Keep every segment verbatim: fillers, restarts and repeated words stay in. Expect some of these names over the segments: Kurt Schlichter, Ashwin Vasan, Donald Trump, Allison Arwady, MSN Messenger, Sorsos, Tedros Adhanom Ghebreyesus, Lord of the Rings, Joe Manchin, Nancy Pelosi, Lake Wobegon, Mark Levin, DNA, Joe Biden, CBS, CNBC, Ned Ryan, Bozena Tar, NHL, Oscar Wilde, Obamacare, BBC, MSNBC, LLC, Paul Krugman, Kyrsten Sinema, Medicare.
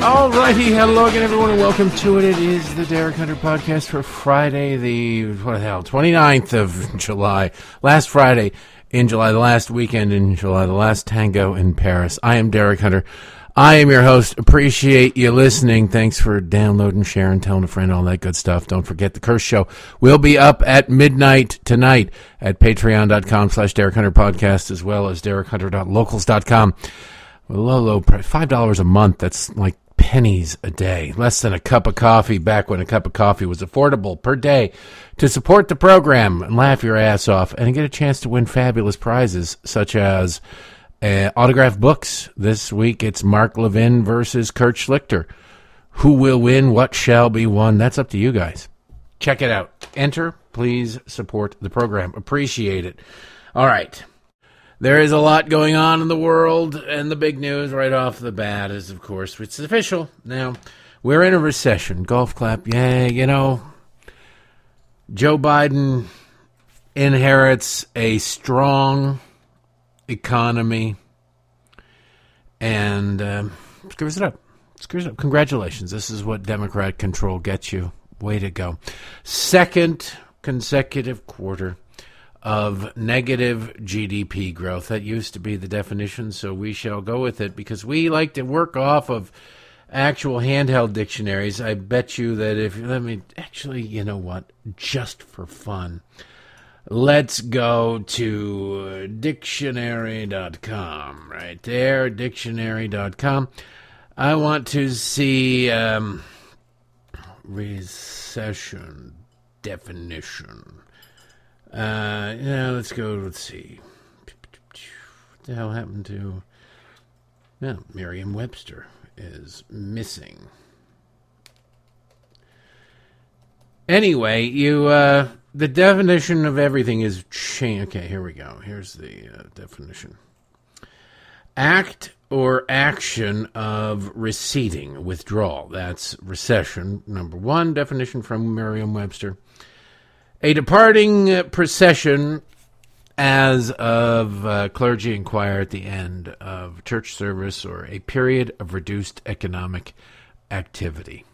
Alrighty, hello again everyone and welcome to it. It is the Derek Hunter podcast for Friday the, what the hell, twenty-ninth of July. Last Friday in July, the last weekend in July, the last tango in Paris. I am Derek Hunter. I am your host. Appreciate you listening. Thanks for downloading, sharing, telling a friend, all that good stuff. Don't forget the Curse Show will be up at midnight tonight at patreon.com slash Derek Hunter podcast as well as derek hunter dot locals dot com. Low, low price, five dollars a month. That's like pennies a day, less than a cup of coffee back when a cup of coffee was affordable per day, to support the program and laugh your ass off and get a chance to win fabulous prizes such as Uh, autographed books. This week it's Mark Levin versus Kurt Schlichter. Who will win? What shall be won? That's up to you guys. Check it out. Enter. Please support the program. Appreciate it. All right. There is a lot going on in the world, and the big news right off the bat is, of course, it's official. Now, we're in a recession. Golf clap. Yeah, you know, Joe Biden inherits a strong economy, and um, screws it up. Screws it up. Congratulations. This is what Democrat control gets you. Way to go. Second consecutive quarter of negative G D P growth. That used to be the definition, so we shall go with it because we like to work off of actual handheld dictionaries. I bet you that if, let me, actually, you know what, just for fun, let's go to dictionary dot com right there, dictionary dot com. I want to see um, recession definition. Uh, yeah, let's go, let's see. What the hell happened to... No, Merriam-Webster is missing. Anyway, you... Uh, The definition of everything is change. Okay, here we go. Here's the uh, definition. Act or action of receding, withdrawal. That's recession, number one. Definition from Merriam-Webster. A departing uh, procession as of uh, clergy and choir at the end of church service or a period of reduced economic activity.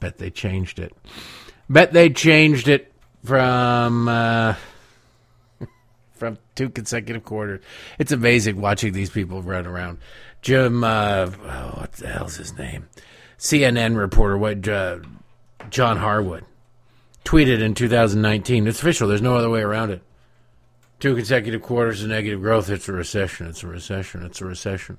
Bet they changed it. Bet they changed it. From uh, from two consecutive quarters. It's amazing watching these people run around. Jim, uh, oh, what the hell's his name? C N N reporter, what uh, John Harwood, tweeted in two thousand nineteen. It's official. There's no other way around it. Two consecutive quarters of negative growth. It's a recession. It's a recession. It's a recession.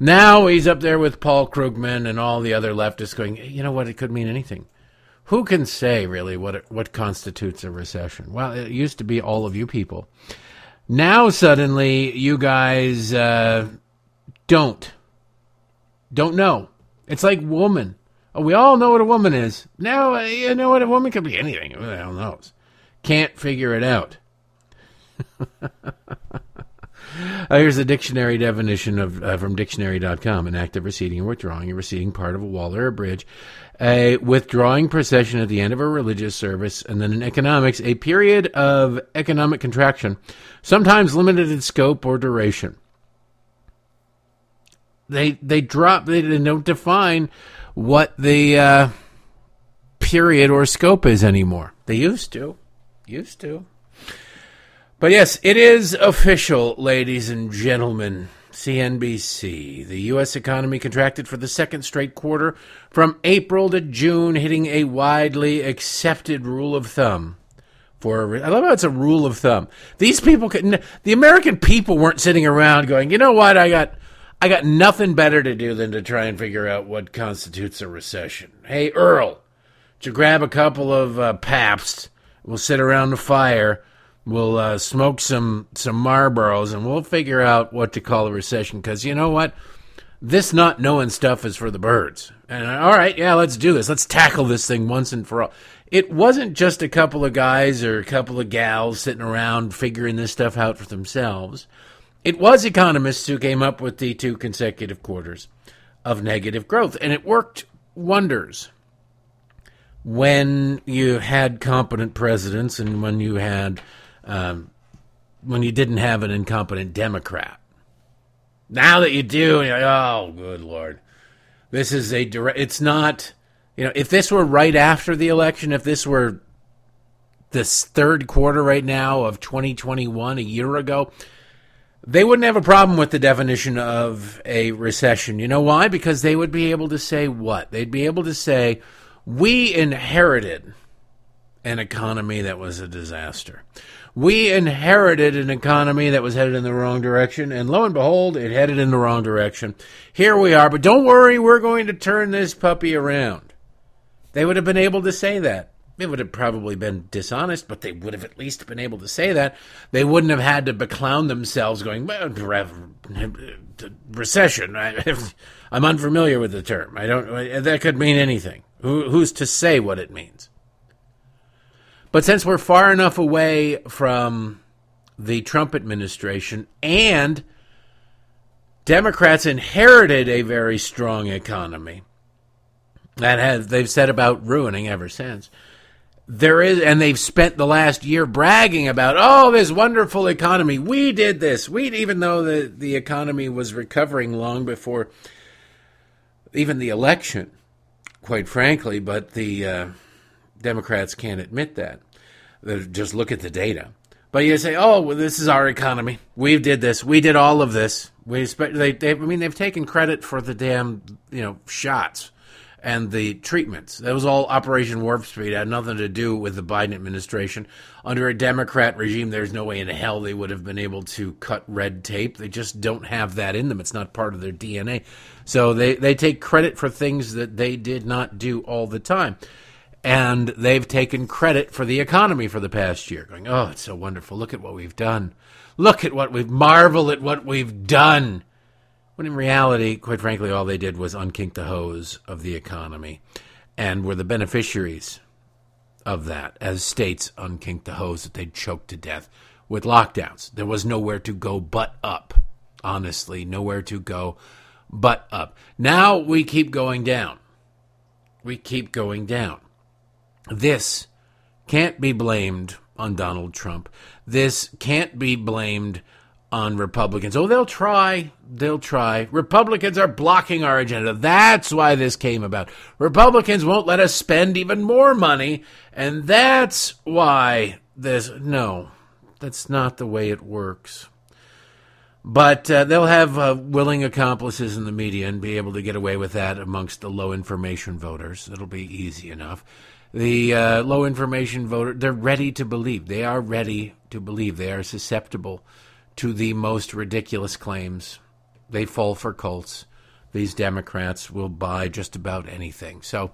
Now he's up there with Paul Krugman and all the other leftists going, you know what, it could mean anything. Who can say, really, what what constitutes a recession? Well, it used to be all of you people. Now, suddenly, you guys uh, don't. Don't know. It's like woman. Oh, we all know what a woman is. Now, you know what? A woman could be anything. Who the hell knows? Can't figure it out. Here's the dictionary definition of uh, from dictionary dot com. An act of receding or withdrawing, a receding part of a wall or a bridge, a withdrawing procession at the end of a religious service, and then in economics, a period of economic contraction, sometimes limited in scope or duration. They they drop, they don't define what the uh, period or scope is anymore. They used to, used to. But yes, it is official, ladies and gentlemen. C N B C. The U S economy contracted for the second straight quarter from April to June, hitting a widely accepted rule of thumb. For I love how it's a rule of thumb. These people couldn't. The American people weren't sitting around going, you know what? I got, I got nothing better to do than to try and figure out what constitutes a recession. Hey, Earl, to grab a couple of uh, Pabst, we'll sit around the fire. We'll uh, smoke some, some Marlboros, and we'll figure out what to call a recession. Because you know what? This not knowing stuff is for the birds. And all right, yeah, let's do this. Let's tackle this thing once and for all. It wasn't just a couple of guys or a couple of gals sitting around figuring this stuff out for themselves. It was economists who came up with the two consecutive quarters of negative growth. And it worked wonders. when you had competent presidents and when you had um, when you didn't have an incompetent Democrat. Now that you do, you're like, oh, good Lord. This is a direct, it's not, you know, if this were right after the election, if this were this third quarter right now of twenty twenty-one, a year ago, they wouldn't have a problem with the definition of a recession. You know why? Because they would be able to say what? They'd be able to say, we inherited an economy that was a disaster. We inherited an economy that was headed in the wrong direction, and lo and behold, it headed in the wrong direction. Here we are, but don't worry, we're going to turn this puppy around. They would have been able to say that. It would have probably been dishonest, but they would have at least been able to say that. They wouldn't have had to beclown themselves going, well, recession. I'm unfamiliar with the term. I don't. That could mean anything. Who, who's to say what it means? But since we're far enough away from the Trump administration and Democrats inherited a very strong economy that has, they've said about ruining ever since, there is, and they've spent the last year bragging about, oh, this wonderful economy. We did this. We, even though the, the economy was recovering long before even the election, quite frankly, but the uh, Democrats can't admit that. They're, just look at the data. But you say, oh, well, this is our economy. We did this. We did all of this. We they, they, I mean, they've taken credit for the damn, you know, shots and the treatments. That was all Operation Warp Speed. It had nothing to do with the Biden administration. Under a Democrat regime, there's no way in hell they would have been able to cut red tape. They just don't have that in them. It's not part of their D N A. So they, they take credit for things that they did not do all the time. And they've taken credit for the economy for the past year, going, oh, it's so wonderful. Look at what we've done. Look at what we've, marvel at what we've done. When in reality, quite frankly, all they did was unkink the hose of the economy and were the beneficiaries of that as states unkinked the hose that they'd choked to death with lockdowns. There was nowhere to go but up, honestly, nowhere to go but up. Now we keep going down. We keep going down. This can't be blamed on Donald Trump. This can't be blamed on Republicans. Oh, they'll try. They'll try. Republicans are blocking our agenda. That's why this came about. Republicans won't let us spend even more money, and that's why this... No, that's not the way it works. But uh, they'll have uh, willing accomplices in the media and be able to get away with that amongst the low information voters. It'll be easy enough. The uh, low information voter, they're ready to believe. They are ready to believe. They are susceptible to the most ridiculous claims. They fall for cults. These Democrats will buy just about anything. So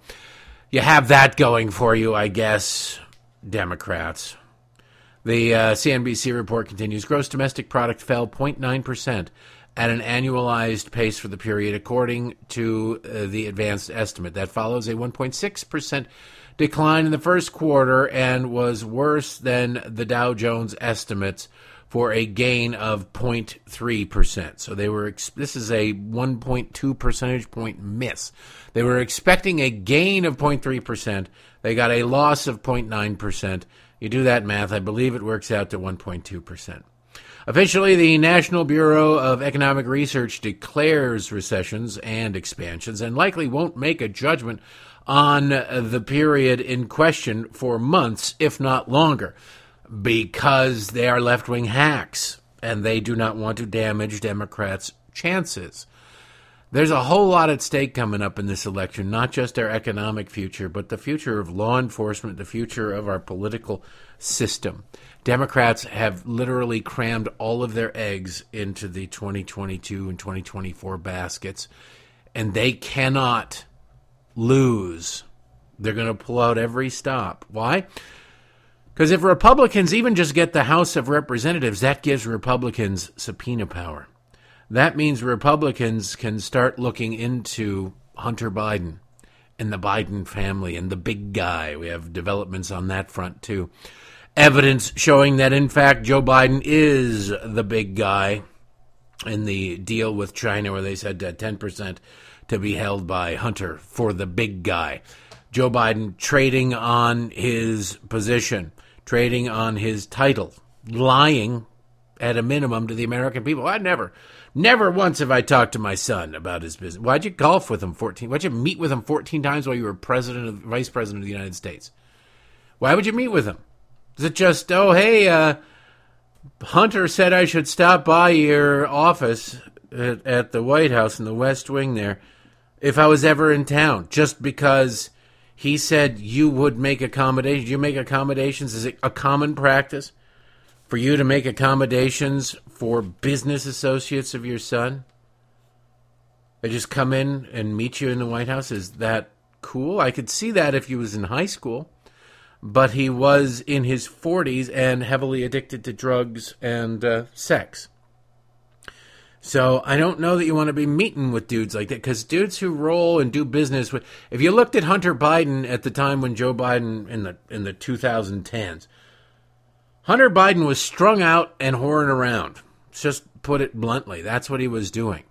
you have that going for you, I guess, Democrats. The uh, C N B C report continues. Gross domestic product fell zero point nine percent at an annualized pace for the period, according to uh, the advanced estimate. That follows a one point six percent decline in the first quarter and was worse than the Dow Jones estimates for a gain of zero point three percent. So they were. This is a one point two percentage point miss. They were expecting a gain of zero point three percent. They got a loss of zero point nine percent. You do that math, I believe it works out to one point two percent. Officially, the National Bureau of Economic Research declares recessions and expansions and likely won't make a judgment on the period in question for months, if not longer, because they are left-wing hacks and they do not want to damage Democrats' chances. There's a whole lot at stake coming up in this election, not just our economic future, but the future of law enforcement, the future of our political system. Democrats have literally crammed all of their eggs into the twenty twenty-two and twenty twenty-four baskets, and they cannot lose. They're going to pull out every stop. Why? Because if Republicans even just get the House of Representatives, that gives Republicans subpoena power. That means Republicans can start looking into Hunter Biden and the Biden family and the big guy. We have developments on that front, too. Evidence showing that, in fact, Joe Biden is the big guy in the deal with China where they said that ten percent to be held by Hunter for the big guy. Joe Biden trading on his position, trading on his title, lying at a minimum to the American people. I never, never once have I talked to my son about his business. Why'd you golf with him fourteen? Why'd you meet with him fourteen times while you were president of, vice president of the United States? Why would you meet with him? Is it just, oh, hey, uh, Hunter said I should stop by your office at, at the White House in the West Wing there if I was ever in town, just because he said you would make accommodations. You make accommodations. Is it a common practice for you to make accommodations for business associates of your son? They just come in and meet you in the White House. Is that cool? I could see that if he was in high school, but he was in his forties and heavily addicted to drugs and uh, sex. So I don't know that you want to be meeting with dudes like that, because dudes who roll and do business with, if you looked at Hunter Biden at the time when Joe Biden in the in the twenty tens, Hunter Biden was strung out and whoring around. Just put it bluntly, that's what he was doing.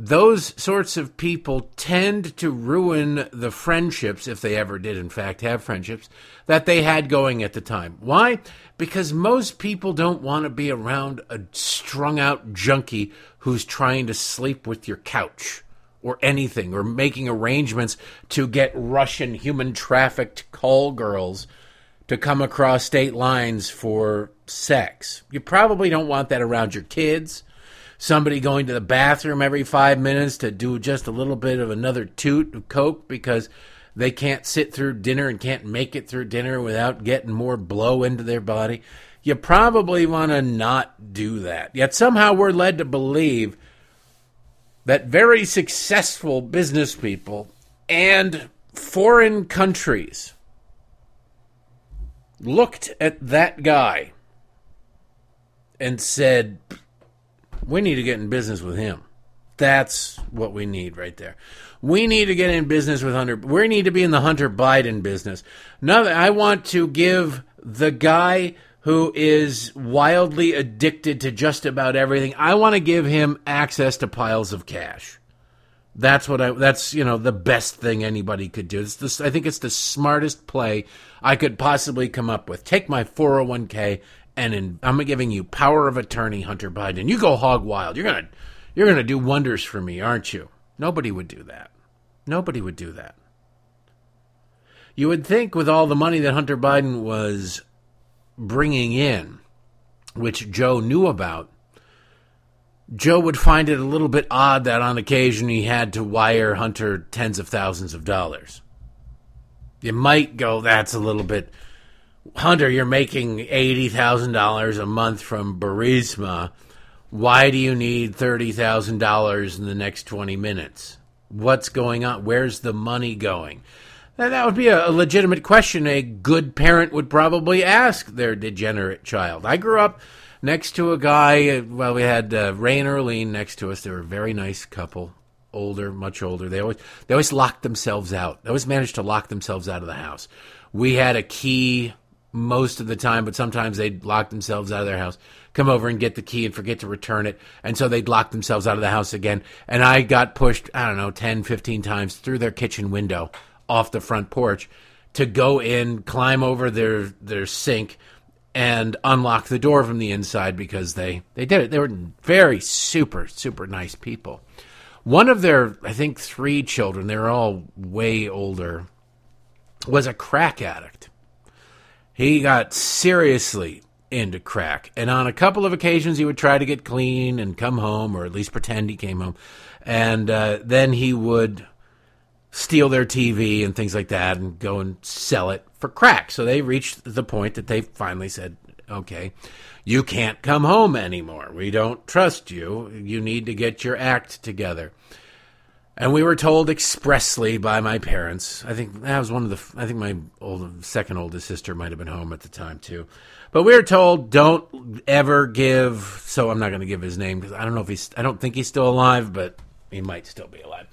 Those sorts of people tend to ruin the friendships, if they ever did, in fact, have friendships, that they had going at the time. Why? Because most people don't want to be around a strung-out junkie who's trying to sleep with your couch or anything, or making arrangements to get Russian human-trafficked call girls to come across state lines for sex. You probably don't want that around your kids. Somebody going to the bathroom every five minutes to do just a little bit of another toot of coke because they can't sit through dinner and can't make it through dinner without getting more blow into their body. You probably want to not do that. Yet somehow we're led to believe that very successful business people and foreign countries looked at that guy and said, we need to get in business with him. That's what we need right there. We need to get in business with Hunter. We need to be in the Hunter Biden business. Now, I want to give the guy who is wildly addicted to just about everything, I want to give him access to piles of cash. That's what I, that's, you know, the best thing anybody could do. It's this, I think it's the smartest play I could possibly come up with. Take my four oh one k and in, I'm giving you power of attorney, Hunter Biden. You go hog wild. You're gonna, you're gonna do wonders for me, aren't you? Nobody would do that. Nobody would do that. You would think with all the money that Hunter Biden was bringing in, which Joe knew about, Joe would find it a little bit odd that on occasion he had to wire Hunter tens of thousands of dollars. You might go, that's a little bit... Hunter, you're making eighty thousand dollars a month from Burisma. Why do you need thirty thousand dollars in the next twenty minutes? What's going on? Where's the money going? Now, that would be a legitimate question a good parent would probably ask their degenerate child. I grew up next to a guy, well, we had uh, Ray and Earlene next to us. They were a very nice couple, older, much older. They always, they always locked themselves out. They always managed to lock themselves out of the house. We had a key most of the time, but sometimes they'd lock themselves out of their house, come over and get the key and forget to return it, and so they'd lock themselves out of the house again. And I got pushed, I don't know, ten, fifteen times through their kitchen window off the front porch to go in, climb over their, their sink, and unlock the door from the inside because they, they did it. They were very super, super nice people. One of their, I think, three children, they were all way older, was a crack addict. He got seriously into crack. And on a couple of occasions, he would try to get clean and come home, or at least pretend he came home. And uh, then he would steal their T V and things like that and go and sell it for crack. So they reached the point that they finally said, okay, you can't come home anymore. We don't trust you. You need to get your act together. And we were told expressly by my parents, I think that was one of the, I think my old, second oldest sister might have been home at the time too. But we were told, don't ever give, so I'm not going to give his name because I don't know if he's, I don't think he's still alive, but he might still be alive.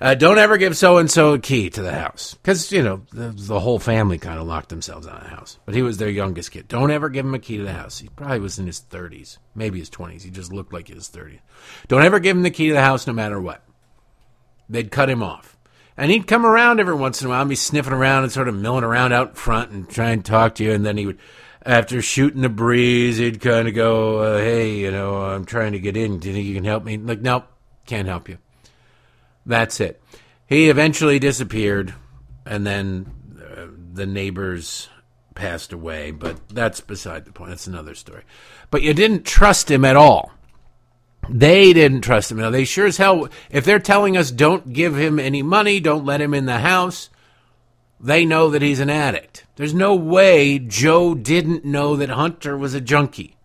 Uh, don't ever give so-and-so a key to the house. Because, you know, the, the whole family kind of locked themselves out of the house. But he was their youngest kid. Don't ever give him a key to the house. He probably was in his thirties, maybe his twenties. He just looked like he was thirty. Don't ever give him the key to the house no matter what. They'd cut him off. And he'd come around every once in a while and be sniffing around and sort of milling around out front and trying to talk to you. And then he would, after shooting the breeze, he'd kind of go, uh, hey, you know, I'm trying to get in. Do you think you can help me? Like, nope, can't help you. That's it. He eventually disappeared, and then uh, the neighbors passed away. But that's beside the point. That's another story. But you didn't trust him at all. They didn't trust him. Now, they sure as hell, if they're telling us don't give him any money, don't let him in the house, they know that he's an addict. There's no way Joe didn't know that Hunter was a junkie.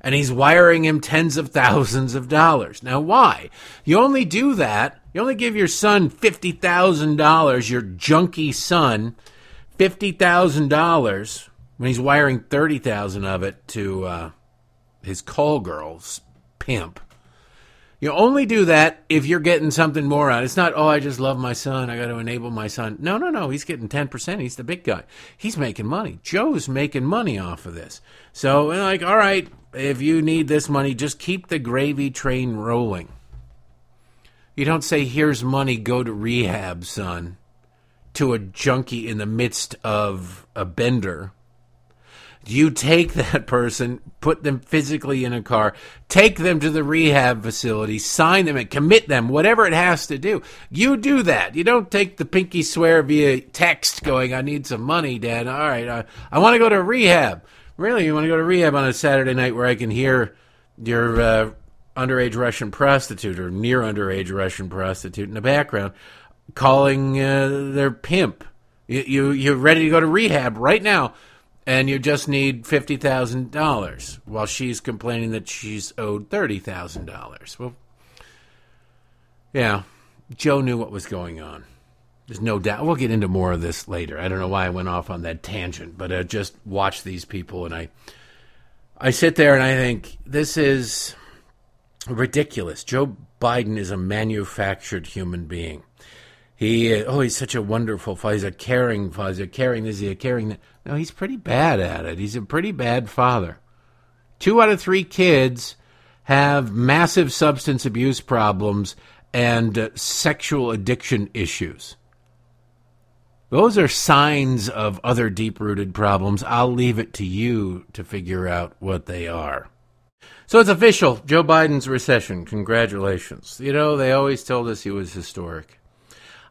And he's wiring him tens of thousands of dollars. Now, why? You only do that, you only give your son fifty thousand dollars, your junkie son, fifty thousand dollars, when he's wiring thirty thousand dollars of it to uh, his call girls, pimp. You only do that if you're getting something more out. It's not, oh, I just love my son. I got to enable my son. No, no, no. He's getting ten percent. He's the big guy. He's making money. Joe's making money off of this. So, like, all right, if you need this money, just keep the gravy train rolling. You don't say, here's money, go to rehab, son, to a junkie in the midst of a bender. You take that person, put them physically in a car, take them to the rehab facility, sign them and commit them, whatever it has to do. You do that. You don't take the pinky swear via text going, I need some money, Dad. All right, I, I want to go to rehab. Really, you want to go to rehab on a Saturday night where I can hear your uh, underage Russian prostitute or near underage Russian prostitute in the background calling uh, their pimp. You, you, you're ready to go to rehab right now. And you just need fifty thousand dollars while she's complaining that she's owed thirty thousand dollars. Well, yeah, Joe knew what was going on. There's no doubt. We'll get into more of this later. I don't know why I went off on that tangent, but I just watch these people, and I, I sit there and I think, this is ridiculous. Joe Biden is a manufactured human being. He, oh, he's such a wonderful father. He's a caring father. He's a caring this, he's a caring that. No, he's pretty bad at it. He's a pretty bad father. Two out of three kids have massive substance abuse problems and uh, sexual addiction issues. Those are signs of other deep-rooted problems. I'll leave it to you to figure out what they are. So it's official. Joe Biden's recession. Congratulations. You know, they always told us he was historic.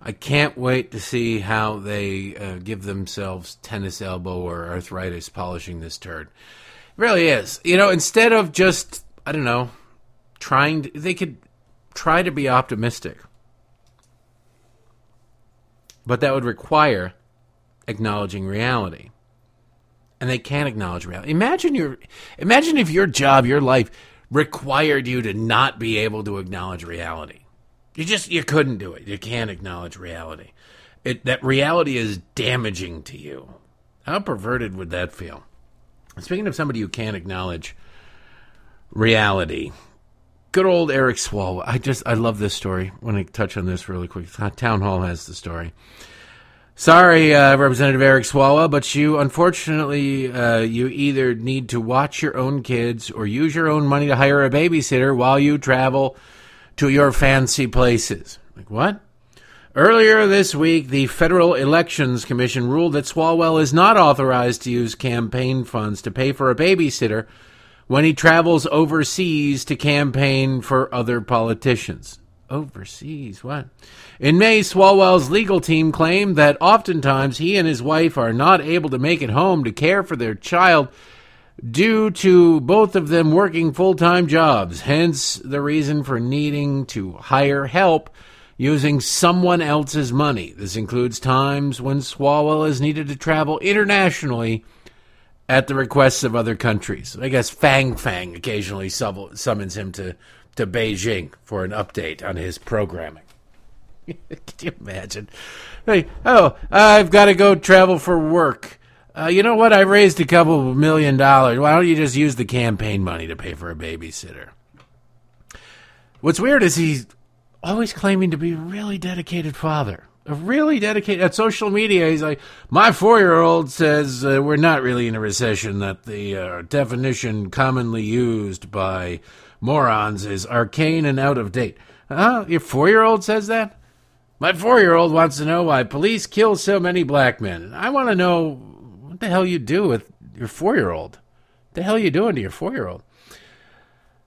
I can't wait to see how they uh, give themselves tennis elbow or arthritis polishing this turd. It really is. You know, instead of just, I don't know, trying to, they could try to be optimistic. But that would require acknowledging reality. And they can't acknowledge reality. Imagine your, imagine if your job, your life, required you to not be able to acknowledge reality. You just, you couldn't do it. You can't acknowledge reality. It, that reality is damaging to you. How perverted would that feel? Speaking of somebody who can't acknowledge reality, good old Eric Swalwell. I just, I love this story. I want to touch on this really quick. Town Hall has the story. Sorry, uh, Representative Eric Swalwell, but you, unfortunately, uh, you either need to watch your own kids or use your own money to hire a babysitter while you travel to your fancy places. Like, what? Earlier this week, the Federal Elections Commission ruled that Swalwell is not authorized to use campaign funds to pay for a babysitter when he travels overseas to campaign for other politicians. Overseas, what? In May, Swalwell's legal team claimed that oftentimes he and his wife are not able to make it home to care for their child due to both of them working full-time jobs, hence the reason for needing to hire help using someone else's money. This includes times when Swalwell is needed to travel internationally at the request of other countries. I guess Fang Fang occasionally summons him to, to Beijing for an update on his programming. Can you imagine? Hey, oh, I've got to go travel for work. Uh, you know what? I raised a couple of million dollars. Why don't you just use the campaign money to pay for a babysitter? What's weird is he's always claiming to be a really dedicated father. A really dedicated... At social media, he's like, my four-year-old says uh, we're not really in a recession, that the uh, definition commonly used by morons is arcane and out of date. Uh, your four-year-old says that? My four-year-old wants to know why police kill so many black men. I want to know what the hell you do with your four-year-old. What the hell you doing to your four-year-old?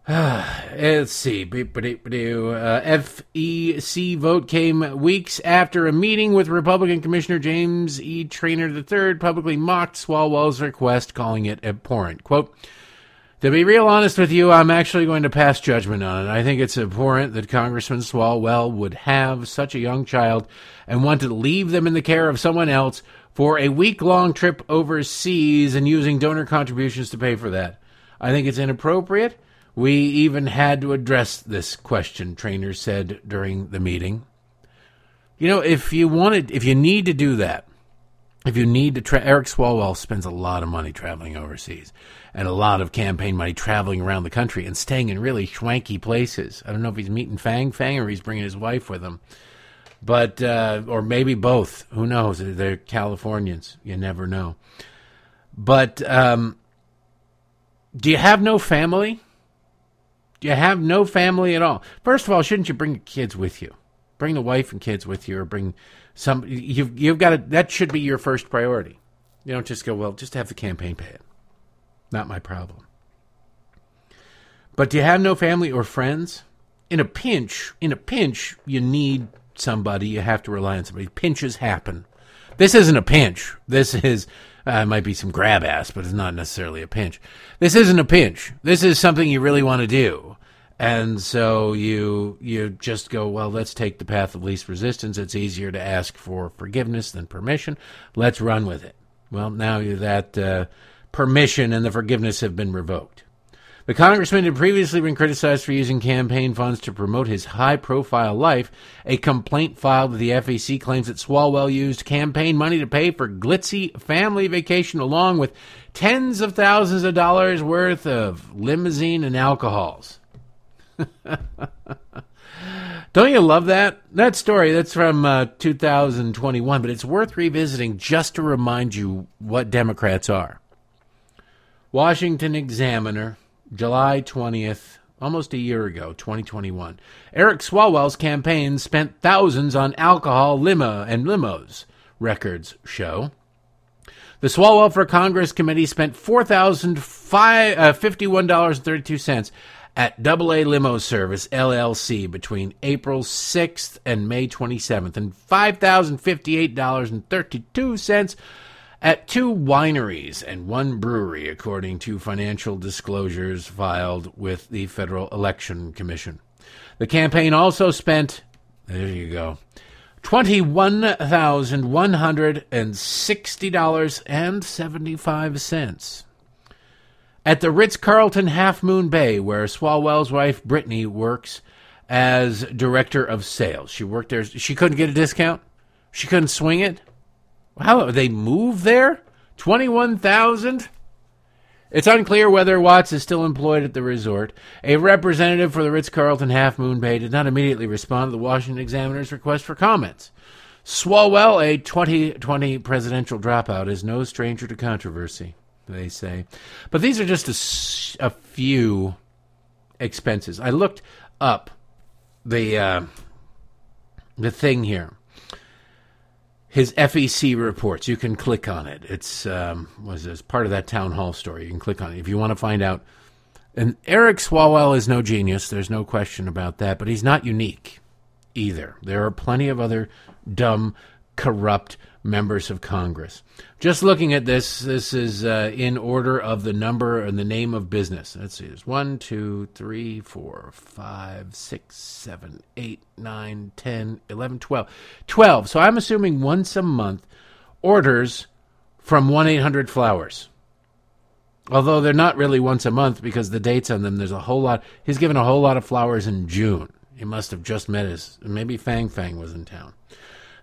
Let's see. Uh, F E C vote came weeks after a meeting with Republican Commissioner James E. Trainor the third publicly mocked Swalwell's request, calling it abhorrent. Quote, to be real honest with you, I'm actually going to pass judgment on it. I think it's abhorrent that Congressman Swalwell would have such a young child and want to leave them in the care of someone else for a week-long trip overseas and using donor contributions to pay for that. I think it's inappropriate. We even had to address this question, Trainor said during the meeting. You know, if you wanted, if you need to do that, if you need to, tra- Eric Swalwell spends a lot of money traveling overseas and a lot of campaign money traveling around the country and staying in really swanky places. I don't know if he's meeting Fang Fang or he's bringing his wife with him, but uh, or maybe both. Who knows? They're Californians. You never know. But um, do you have no family? You have no family at all. First of all, shouldn't you bring the kids with you? Bring the wife and kids with you, or bring some. You've you've got to. That should be your first priority. You don't just go, well, just have the campaign pay it. Not my problem. But do you have no family or friends? In a pinch, in a pinch, you need somebody. You have to rely on somebody. Pinches happen. This isn't a pinch. This is. Uh, it might be some grab ass, but it's not necessarily a pinch. This isn't a pinch. This is something you really want to do. And so you you just go, well, let's take the path of least resistance. It's easier to ask for forgiveness than permission. Let's run with it. Well, now that uh, permission and the forgiveness have been revoked. The congressman had previously been criticized for using campaign funds to promote his high-profile life. A complaint filed with the F E C claims that Swalwell used campaign money to pay for glitzy family vacation along with tens of thousands of dollars worth of limousine and alcohols. Don't you love that? That story, that's from uh, two thousand twenty-one, but it's worth revisiting just to remind you what Democrats are. Washington Examiner, July twentieth, almost a year ago, twenty twenty-one. Eric Swalwell's campaign spent thousands on alcohol, limo, and limos, records show. The Swalwell for Congress committee spent four thousand fifty-one dollars and thirty-two cents at double A Limo Service, L L C, between April sixth and May twenty-seventh, and five thousand fifty-eight dollars and thirty-two cents at two wineries and one brewery, according to financial disclosures filed with the Federal Election Commission. The campaign also spent, there you go, twenty-one thousand one hundred sixty dollars and seventy-five cents at the Ritz-Carlton Half Moon Bay, where Swalwell's wife, Brittany, works as director of sales. She worked there. She couldn't get a discount? She couldn't swing it? How they move there? twenty-one thousand? It's unclear whether Watts is still employed at the resort. A representative for the Ritz-Carlton Half Moon Bay did not immediately respond to the Washington Examiner's request for comments. Swalwell, a twenty twenty presidential dropout, is no stranger to controversy, they say. But these are just a, a few expenses. I looked up the uh, the thing here. His F E C reports, you can click on it. It's um, was as part of that town hall story. You can click on it if you want to find out. And Eric Swalwell is no genius. There's no question about that. But he's not unique either. There are plenty of other dumb, corrupt members of Congress. Just looking at this, this is uh, in order of the number and the name of business. Let's see. There's one, two, three, four, five, six, seven, eight, nine, ten, eleven, twelve. twelve. So I'm assuming once a month orders from one eight hundred flowers. Although they're not really once a month because the dates on them, there's a whole lot. He's given a whole lot of flowers in June. He must have just met his, maybe Fang Fang was in town.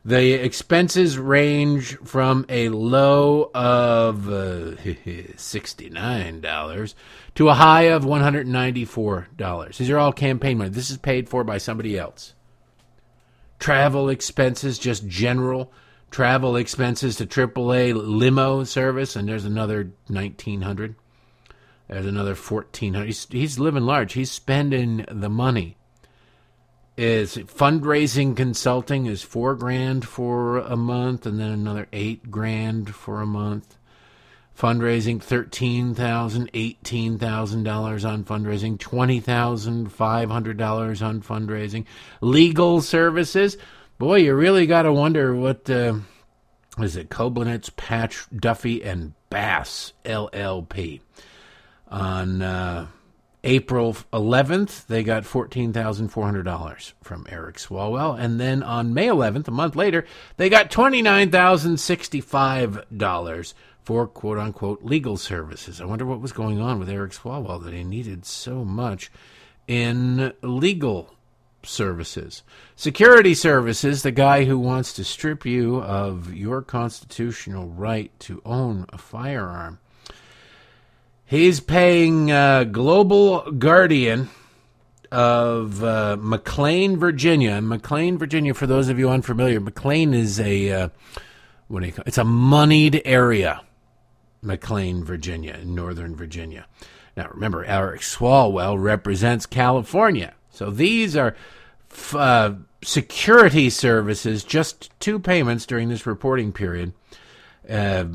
The expenses range from a low of uh, sixty-nine dollars to a high of one hundred ninety-four dollars. These are all campaign money. This is paid for by somebody else. Travel expenses, just general travel expenses to triple A limo service, and there's another nineteen hundred dollars. There's another fourteen hundred dollars. He's, he's living large. He's spending the money. is fundraising consulting is four grand for a month, and then another eight grand for a month. Fundraising thirteen thousand, eighteen thousand dollars on fundraising, twenty thousand five hundred dollars on fundraising. Legal services, boy, you really got to wonder what uh, is it? Koblenitz, Patch, Duffy, and Bass L L P on uh, April eleventh, they got fourteen thousand four hundred dollars from Eric Swalwell. And then on May eleventh, a month later, they got twenty-nine thousand sixty-five dollars for quote-unquote legal services. I wonder what was going on with Eric Swalwell that he needed so much in legal services. Security services, the guy who wants to strip you of your constitutional right to own a firearm. He's paying uh, Global Guardian of uh, McLean, Virginia. McLean, Virginia, for those of you unfamiliar, McLean is a uh, what do you call it? It's a moneyed area, McLean, Virginia, in northern Virginia. Now, remember, Eric Swalwell represents California. So these are f- uh, security services, just two payments during this reporting period. Uh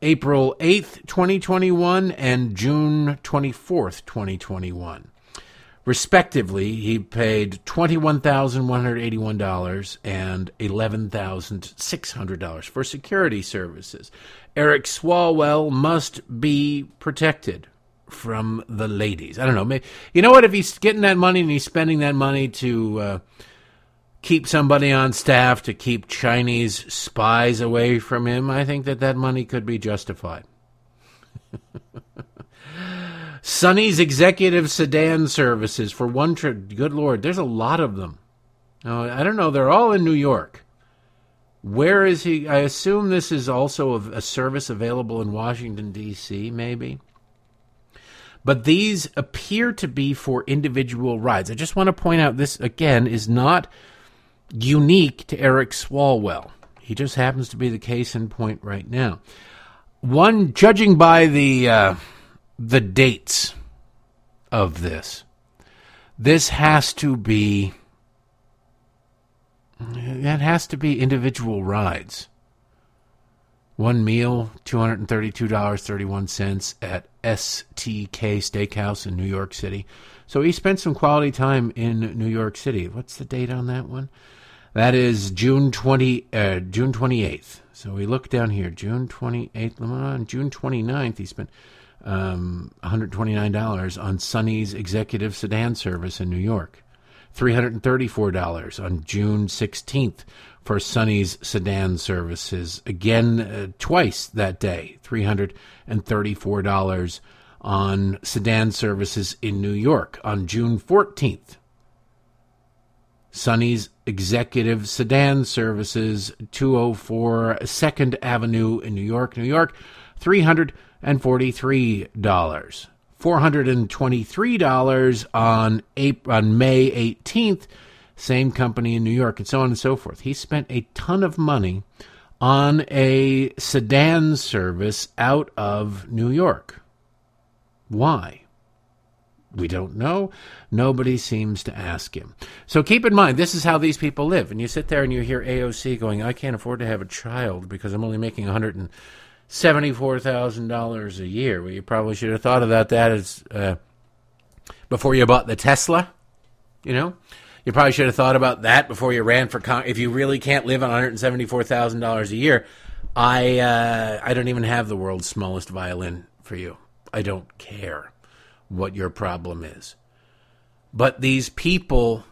April eighth, twenty twenty-one, and June twenty-fourth, twenty twenty-one. Respectively, he paid twenty-one thousand one hundred eighty-one dollars and eleven thousand six hundred dollars for security services. Eric Swalwell must be protected from the ladies. I don't know. Maybe, you know what? If he's getting that money and he's spending that money to... Uh, keep somebody on staff, to keep Chinese spies away from him, I think that that money could be justified. Sonny's Executive Sedan Services for one trip. Good Lord, there's a lot of them. Uh, I don't know. They're all in New York. Where is he? I assume this is also a, a service available in Washington, D C, maybe. But these appear to be for individual rides. I just want to point out this, again, is not... unique to Eric Swalwell. He just happens to be the case in point right now. One, judging by the uh, the dates of this, this has to be that has to be individual rides. One meal, two hundred thirty-two dollars and thirty-one cents at S T K Steakhouse in New York City. So he spent some quality time in New York City. What's the date on that one? That is June twentieth, uh, June twenty-eighth. So we look down here, June twenty-eighth. On June twenty-ninth, he spent um, one hundred twenty-nine dollars on Sonny's Executive Sedan Service in New York. three hundred thirty-four dollars on June sixteenth for Sonny's Sedan Services. Again, uh, twice that day, three hundred thirty-four dollars on Sedan Services in New York. On June fourteenth, Sonny's Executive Sedan Services, two oh four second Avenue in New York, New York, three hundred forty-three dollars. four hundred twenty-three dollars on April, on May eighteenth, same company in New York, and so on and so forth. He spent a ton of money on a sedan service out of New York. Why? We don't know. Nobody seems to ask him. So keep in mind, this is how these people live. And you sit there and you hear A O C going, I can't afford to have a child because I'm only making one hundred and seventy-four thousand dollars a year. Well, you probably should have thought about that as uh, before you bought the Tesla. You know, you probably should have thought about that before you ran for Congress. If you really can't live on one hundred seventy-four thousand dollars a year, I uh, I don't even have the world's smallest violin for you. I don't care what your problem is. But these people,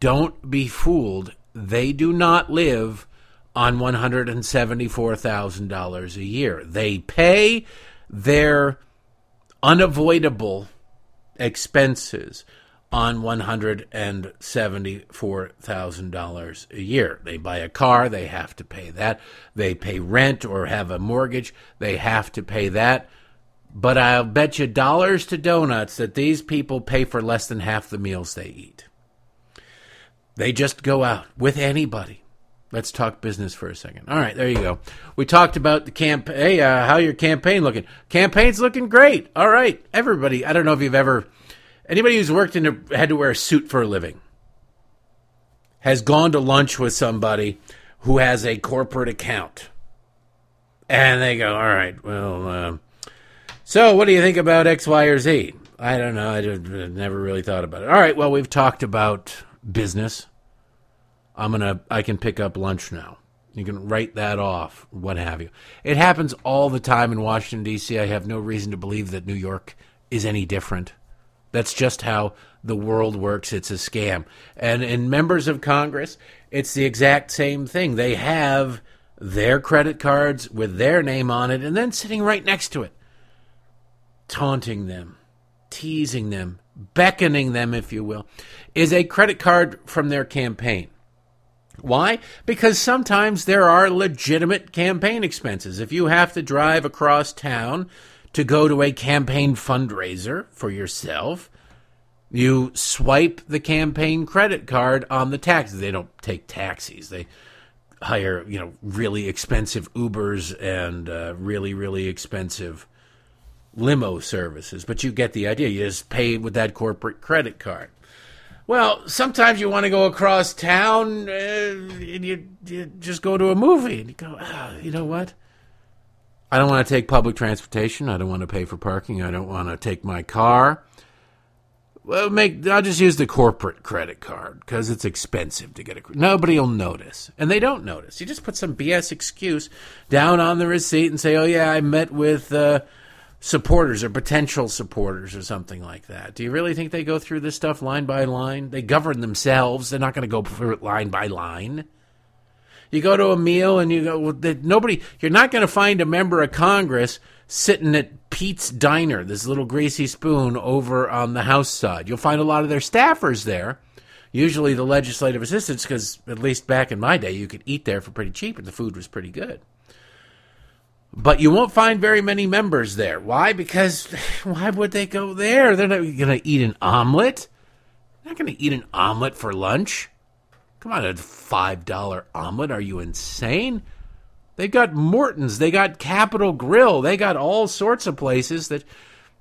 don't be fooled. They do not live on one hundred seventy-four thousand dollars a year. They pay their unavoidable expenses on one hundred seventy-four thousand dollars a year. They buy a car, they have to pay that. They pay rent or have a mortgage, they have to pay that. But I'll bet you dollars to donuts that these people pay for less than half the meals they eat. They just go out with anybody. Let's talk business for a second. All right, there you go. We talked about the campaign. Hey, uh, how your campaign looking? Campaign's looking great. All right, everybody. I don't know if you've ever Anybody who's worked in a, had to wear a suit for a living has gone to lunch with somebody who has a corporate account. And they go, all right, well, um, so what do you think about X, Y, or Z? I don't know. I just, never really thought about it. All right, well, we've talked about business. I'm gonna. I can pick up lunch now. You can write that off, what have you. It happens all the time in Washington, D C. I have no reason to believe that New York is any different. That's just how the world works. It's a scam. And in members of Congress, it's the exact same thing. They have their credit cards with their name on it and then sitting right next to it, taunting them, teasing them, beckoning them, if you will, is a credit card from their campaign. Why? Because sometimes there are legitimate campaign expenses. If you have to drive across town to go to a campaign fundraiser for yourself, you swipe the campaign credit card on the taxi. They don't take taxis. They hire, you know, really expensive Ubers and uh, really, really expensive limo services. But you get the idea. You just pay with that corporate credit card. Well, sometimes you want to go across town uh, and you, you just go to a movie and you go, oh, you know what? I don't want to take public transportation. I don't want to pay for parking. I don't want to take my car. Well, make I'll just use the corporate credit card because it's expensive to get a credit. Nobody will notice. And they don't notice. You just put some B S excuse down on the receipt and say, oh, yeah, I met with uh, supporters or potential supporters or something like that. Do you really think they go through this stuff line by line? They govern themselves. They're not going to go through it line by line. You go to a meal and you go, well, they, nobody, you're not going to find a member of Congress sitting at Pete's Diner, this little greasy spoon over on the House side. You'll find a lot of their staffers there, usually the legislative assistants, because at least back in my day, you could eat there for pretty cheap and the food was pretty good. But you won't find very many members there. Why? Because why would they go there? They're not going to eat an omelet. They're not going to eat an omelet for lunch. Come on, a five dollar omelet. Are you insane? They got Morton's. They got Capitol Grill. They got all sorts of places that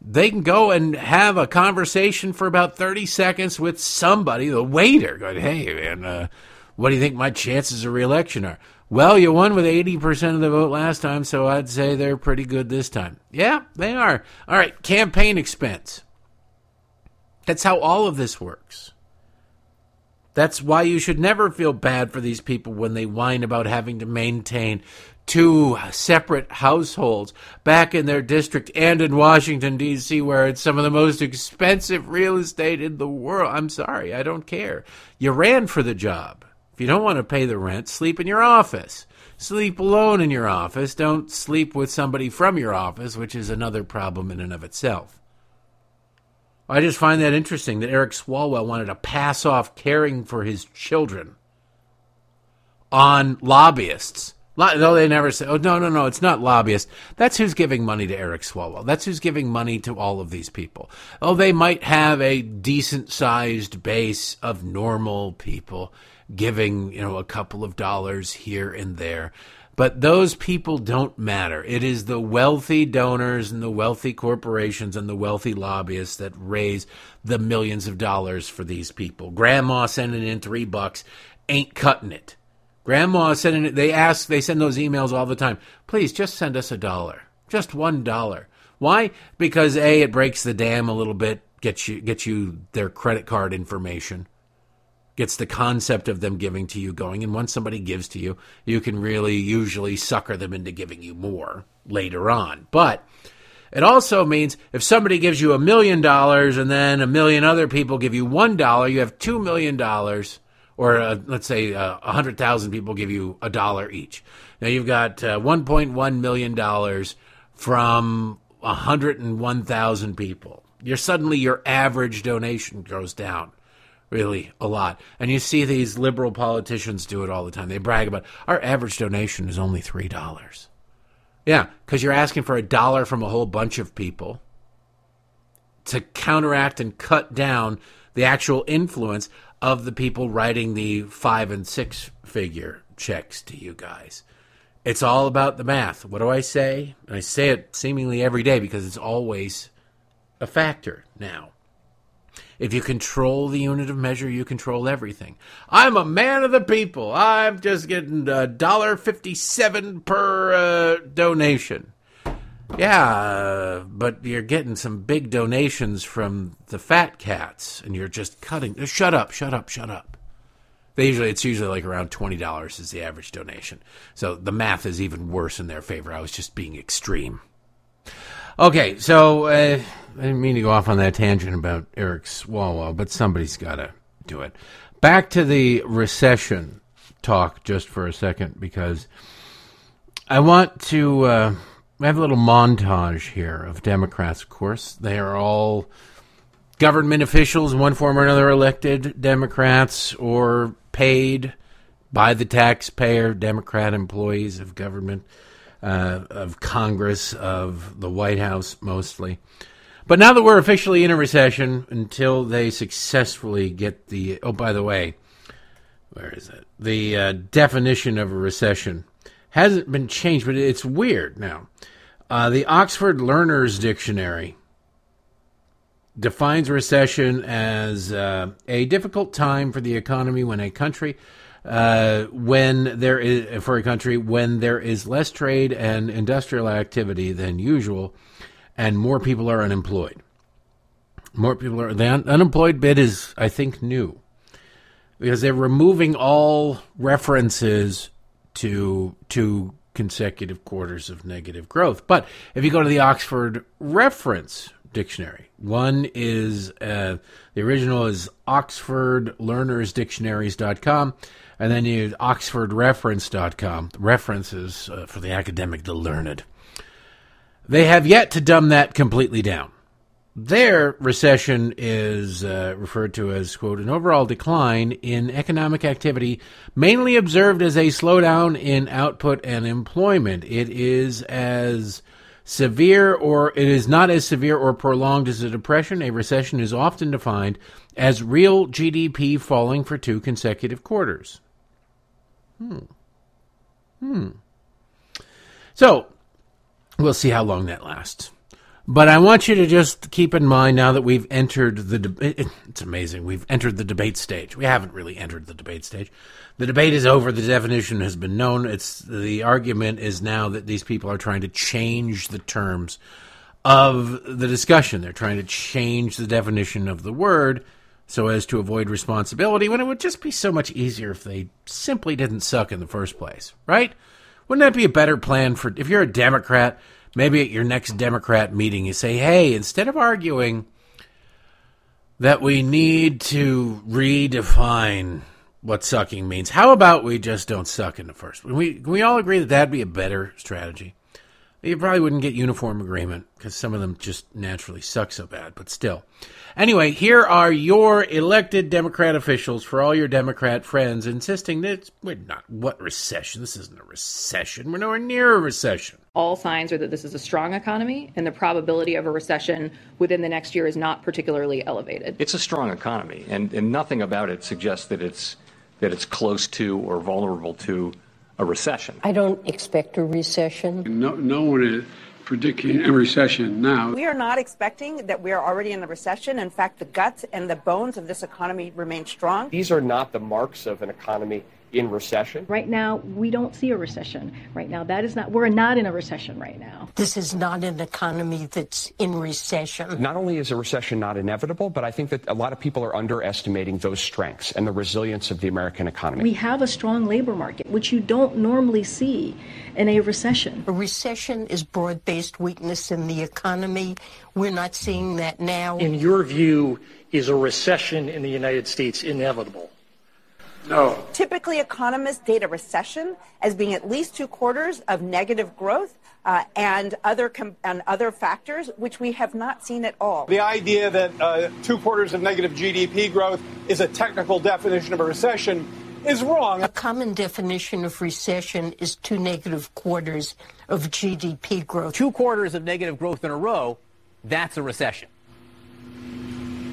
they can go and have a conversation for about thirty seconds with somebody, the waiter, going, hey, man, uh, what do you think my chances of re-election are? Well, you won with eighty percent of the vote last time, so I'd say they're pretty good this time. Yeah, they are. All right, campaign expense. That's how all of this works. That's why you should never feel bad for these people when they whine about having to maintain two separate households back in their district and in Washington, D C, where it's some of the most expensive real estate in the world. I'm sorry, I don't care. You ran for the job. If you don't want to pay the rent, sleep in your office. Sleep alone in your office. Don't sleep with somebody from your office, which is another problem in and of itself. I just find that interesting that Eric Swalwell wanted to pass off caring for his children on lobbyists. Though no, they never say, oh, no, no, no, it's not lobbyists. That's who's giving money to Eric Swalwell. That's who's giving money to all of these people. Oh, they might have a decent-sized base of normal people giving, you know, a couple of dollars here and there. But those people don't matter. It is the wealthy donors and the wealthy corporations and the wealthy lobbyists that raise the millions of dollars for these people. Grandma sending in three bucks ain't cutting it. Grandma sending it, they ask, they send those emails all the time. Please just send us a dollar, just one dollar. Why? Because A, it breaks the dam a little bit, gets you, gets you their credit card information. Gets the concept of them giving to you going. And once somebody gives to you, you can really usually sucker them into giving you more later on. But it also means if somebody gives you a million dollars and then a million other people give you one dollar, you have two million dollars or uh, let's say uh, one hundred thousand people give you a dollar each. Now you've got uh, one point one million dollars from one hundred one thousand people. You're suddenly your average donation goes down. Really, a lot. And you see these liberal politicians do it all the time. They brag about, our average donation is only three dollars. Yeah, because you're asking for a dollar from a whole bunch of people to counteract and cut down the actual influence of the people writing the five and six figure checks to you guys. It's all about the math. What do I say? And I say it seemingly every day because it's always a factor now. If you control the unit of measure, you control everything. I'm a man of the people. I'm just getting one dollar fifty-seven per uh, donation. Yeah, but you're getting some big donations from the fat cats, and you're just cutting. Shut up, shut up, shut up. They usually, it's usually like around twenty dollars is the average donation. So the math is even worse in their favor. I was just being extreme. Okay, so uh, I didn't mean to go off on that tangent about Eric Swalwell, but somebody's got to do it. Back to the recession talk just for a second, because I want to uh, have a little montage here of Democrats, of course. They are all government officials, one form or another, elected Democrats or paid by the taxpayer, Democrat employees of government. Uh, of Congress, of the White House mostly. But now that we're officially in a recession, until they successfully get the... Oh, by the way, where is it? The uh, definition of a recession hasn't been changed, but it's weird now. Uh, the Oxford Learner's Dictionary defines recession as uh, a difficult time for the economy when a country... Uh, when there is for a country when there is less trade and industrial activity than usual, and more people are unemployed. More people are the un- unemployed bit is, I think, new, because they're removing all references to two consecutive quarters of negative growth. But if you go to the Oxford Reference Dictionary, one is uh, the original is Oxford Learners Dictionaries dot com. And then you Oxford Reference dot com, references uh, for the academic, the learned. They have yet to dumb that completely down. Their recession is uh, referred to as, quote, an overall decline in economic activity, mainly observed as a slowdown in output and employment. It is as severe or it is not as severe or prolonged as a depression. A recession is often defined as real G D P falling for two consecutive quarters. Hmm. Hmm. So, we'll see how long that lasts. But I want you to just keep in mind now that we've entered the debate. It's amazing. We've entered the debate stage. We haven't really entered the debate stage. The debate is over. The definition has been known. It's the argument is now that these people are trying to change the terms of the discussion. They're trying to change the definition of the word so as to avoid responsibility, when it would just be so much easier if they simply didn't suck in the first place, right? Wouldn't that be a better plan for, if you're a Democrat, maybe at your next Democrat meeting you say, hey, instead of arguing that we need to redefine what sucking means, how about we just don't suck in the first place? We, can we all agree that that'd be a better strategy? You probably wouldn't get uniform agreement because some of them just naturally suck so bad, but still. Anyway, here are your elected Democrat officials for all your Democrat friends insisting that we're not, what recession? This isn't a recession. We're nowhere near a recession. All signs are that this is a strong economy, and the probability of a recession within the next year is not particularly elevated. It's a strong economy, and, and nothing about it suggests that it's that it's close to or vulnerable to a recession. I don't expect a recession. No, no one is predicting a recession now. We are not expecting that we are already in the recession. In fact, the guts and the bones of this economy remain strong. These are not the marks of an economy in recession. Right now, we don't see a recession. Right now, that is not, we're not in a recession right now. This is not an economy that's in recession. Not only is a recession not inevitable, but I think that a lot of people are underestimating those strengths and the resilience of the American economy. We have a strong labor market, which you don't normally see in a recession. A recession is broad-based weakness in the economy. We're not seeing that now. In your view, is a recession in the United States inevitable? No. Typically, economists date a recession as being at least two quarters of negative growth uh, and other com- and other factors, which we have not seen at all. The idea that uh, two quarters of negative G D P growth is a technical definition of a recession is wrong. A common definition of recession is two negative quarters of G D P growth. Two quarters of negative growth in a row, that's a recession.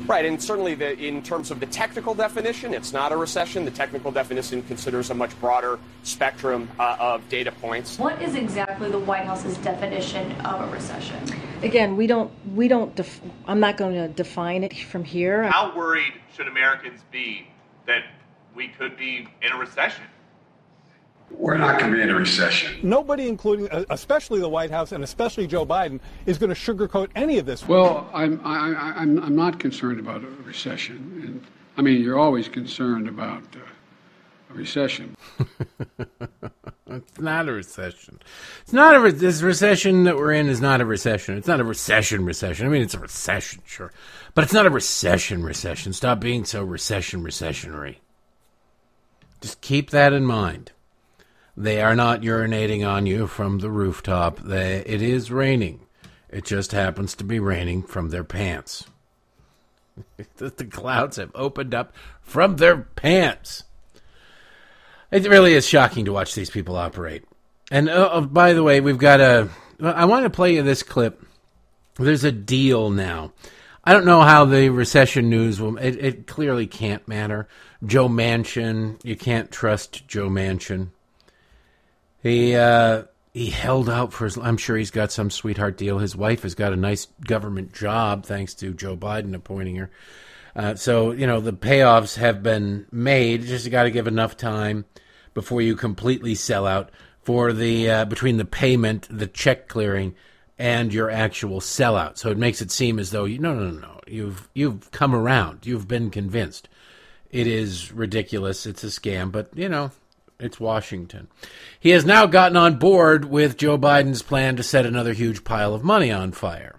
Right, and certainly the, in terms of the technical definition, it's not a recession. The technical definition considers a much broader spectrum uh, of data points. What is exactly the White House's definition of a recession? Again, we don't, we don't, def- I'm not going to define it from here. How worried should Americans be that we could be in a recession? We're not going to be in a recession. Nobody, including, especially the White House and especially Joe Biden, is going to sugarcoat any of this. Well, I'm, I, I'm, I'm not concerned about a recession. And I mean, you're always concerned about uh, a recession. It's not a recession. It's not a re- this recession that we're in is not a recession. It's not a recession recession. I mean, it's a recession, sure, but it's not a recession recession. Stop being so recession recessionary. Just keep that in mind. They are not urinating on you from the rooftop. They, it is raining. It just happens to be raining from their pants. The clouds have opened up from their pants. It really is shocking to watch these people operate. And uh, by the way, we've got a... I want to play you this clip. There's a deal now. I don't know how the recession news will... It, it clearly can't matter. Joe Manchin. You can't trust Joe Manchin. He uh, he held out for his... I'm sure he's got some sweetheart deal. His wife has got a nice government job, thanks to Joe Biden appointing her. Uh, so, you know, the payoffs have been made. Just got to give enough time before you completely sell out for the uh, between the payment, the check clearing, and your actual sellout. So it makes it seem as though, you no, no, no, no. You've, you've come around. You've been convinced. It is ridiculous. It's a scam. But, you know... It's Washington. He has now gotten on board with Joe Biden's plan to set another huge pile of money on fire.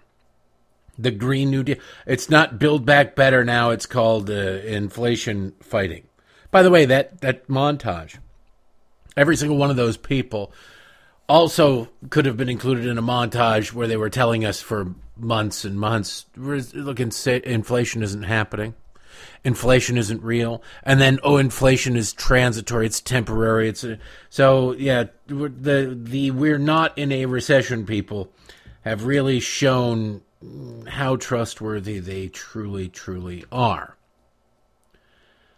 The Green New Deal. It's not Build Back Better now. It's called uh, inflation fighting. By the way, that, that montage, every single one of those people also could have been included in a montage where they were telling us for months and months, look, inflation isn't happening. Inflation isn't real. And then, oh, inflation is transitory. It's temporary. It's a, so, yeah, the the we're not in a recession people have really shown how trustworthy they truly, truly are.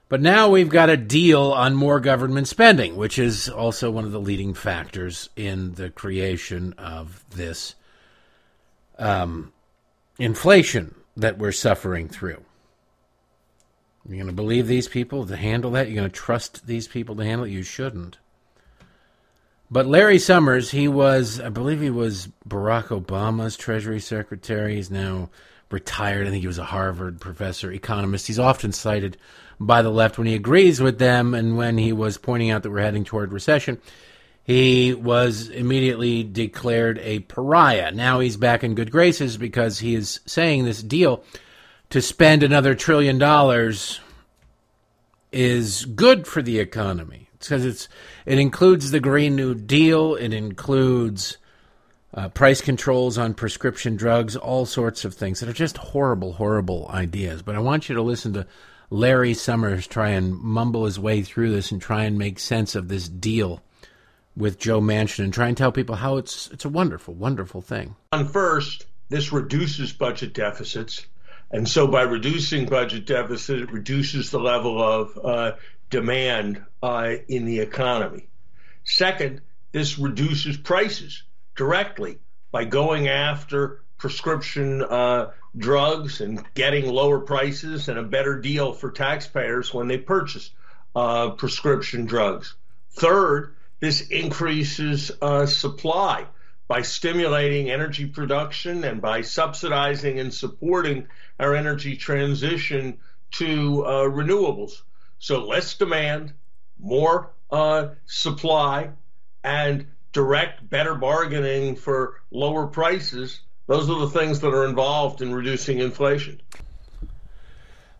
But now we've got a deal on more government spending, which is also one of the leading factors in the creation of this um, inflation that we're suffering through. You're going to believe these people to handle that? You're going to trust these people to handle it? You shouldn't. But Larry Summers, he was, I believe he was Barack Obama's Treasury Secretary. He's now retired. I think he was a Harvard professor, economist. He's often cited by the left when he agrees with them. And when he was pointing out that we're heading toward recession, he was immediately declared a pariah. Now he's back in good graces because he is saying this deal to spend another trillion dollars is good for the economy. It's because it's, it includes the Green New Deal. It includes uh, price controls on prescription drugs, all sorts of things that are just horrible, horrible ideas. But I want you to listen to Larry Summers try and mumble his way through this and try and make sense of this deal with Joe Manchin and try and tell people how it's it's a wonderful, wonderful thing. First, this reduces budget deficits. And so by reducing budget deficit, it reduces the level of uh, demand uh, in the economy. Second, this reduces prices directly by going after prescription uh, drugs and getting lower prices and a better deal for taxpayers when they purchase uh, prescription drugs. Third, this increases uh, supply by stimulating energy production and by subsidizing and supporting our energy transition to uh, renewables. So less demand, more uh, supply, and direct better bargaining for lower prices. Those are the things that are involved in reducing inflation.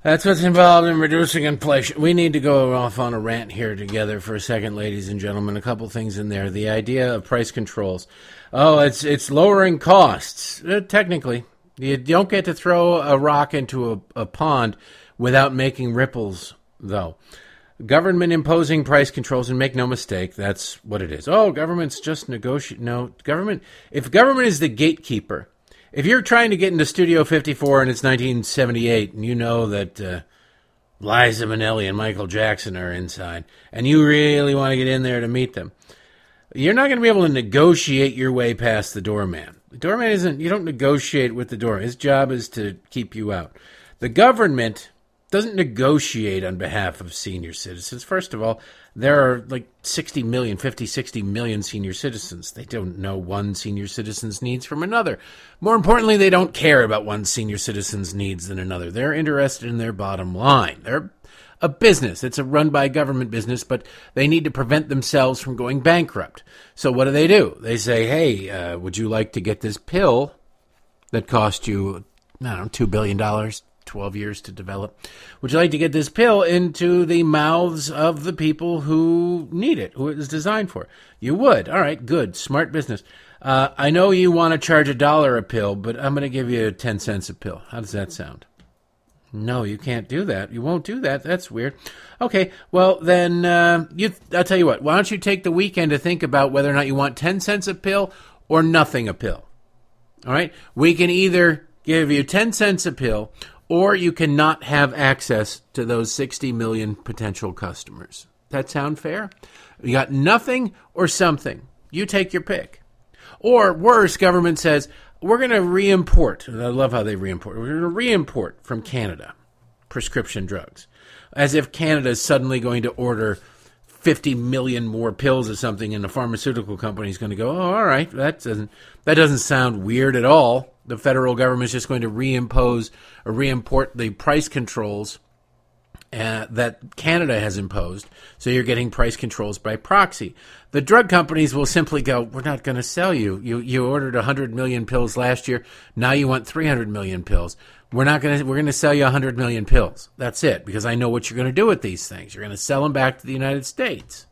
That's what's involved in reducing inflation. We need to go off on a rant here together for a second, ladies and gentlemen. A couple things in there. The idea of price controls. Oh, it's it's lowering costs. Uh, technically, you don't get to throw a rock into a, a pond without making ripples, though. Government imposing price controls, and make no mistake, that's what it is. Oh, government's just negotiate. No, government. If government is the gatekeeper. If you're trying to get into Studio fifty-four and it's nineteen seventy-eight and you know that uh, Liza Minnelli and Michael Jackson are inside and you really want to get in there to meet them, you're not going to be able to negotiate your way past the doorman. The doorman isn't, you don't negotiate with the doorman. His job is to keep you out. The government doesn't negotiate on behalf of senior citizens. First of all, there are like sixty million, fifty, sixty million senior citizens. They don't know one senior citizen's needs from another. More importantly, they don't care about one senior citizen's needs than another. They're interested in their bottom line. They're a business. It's a run by government business, but they need to prevent themselves from going bankrupt. So what do they do? They say, hey, uh, would you like to get this pill that cost you, I don't know, two billion dollars? twelve years to develop. Would you like to get this pill into the mouths of the people who need it, who it was designed for? You would. All right, good. Smart business. Uh, I know you want to charge a dollar a pill, but I'm going to give you ten cents a pill. How does that sound? No, you can't do that. You won't do that. That's weird. Okay, well, then uh, you. I'll tell you what. Why don't you take the weekend to think about whether or not you want ten cents a pill or nothing a pill? All right? We can either give you ten cents a pill or you cannot have access to those sixty million potential customers. That sound fair? You got nothing or something. You take your pick. Or worse, government says, we're going to re-import. And I love how they re-import. We're going to re-import from Canada prescription drugs. As if Canada is suddenly going to order fifty million more pills or something, and the pharmaceutical company is going to go, oh, all right, that doesn't, that doesn't sound weird at all. The federal government is just going to reimpose or reimport the price controls uh, that Canada has imposed. So you're getting price controls by proxy. The drug companies will simply go, we're not going to sell you. You you ordered one hundred million pills last year. Now you want three hundred million pills. We're not going to we're going to sell you one hundred million pills. That's it, because I know what you're going to do with these things. You're going to sell them back to the United States.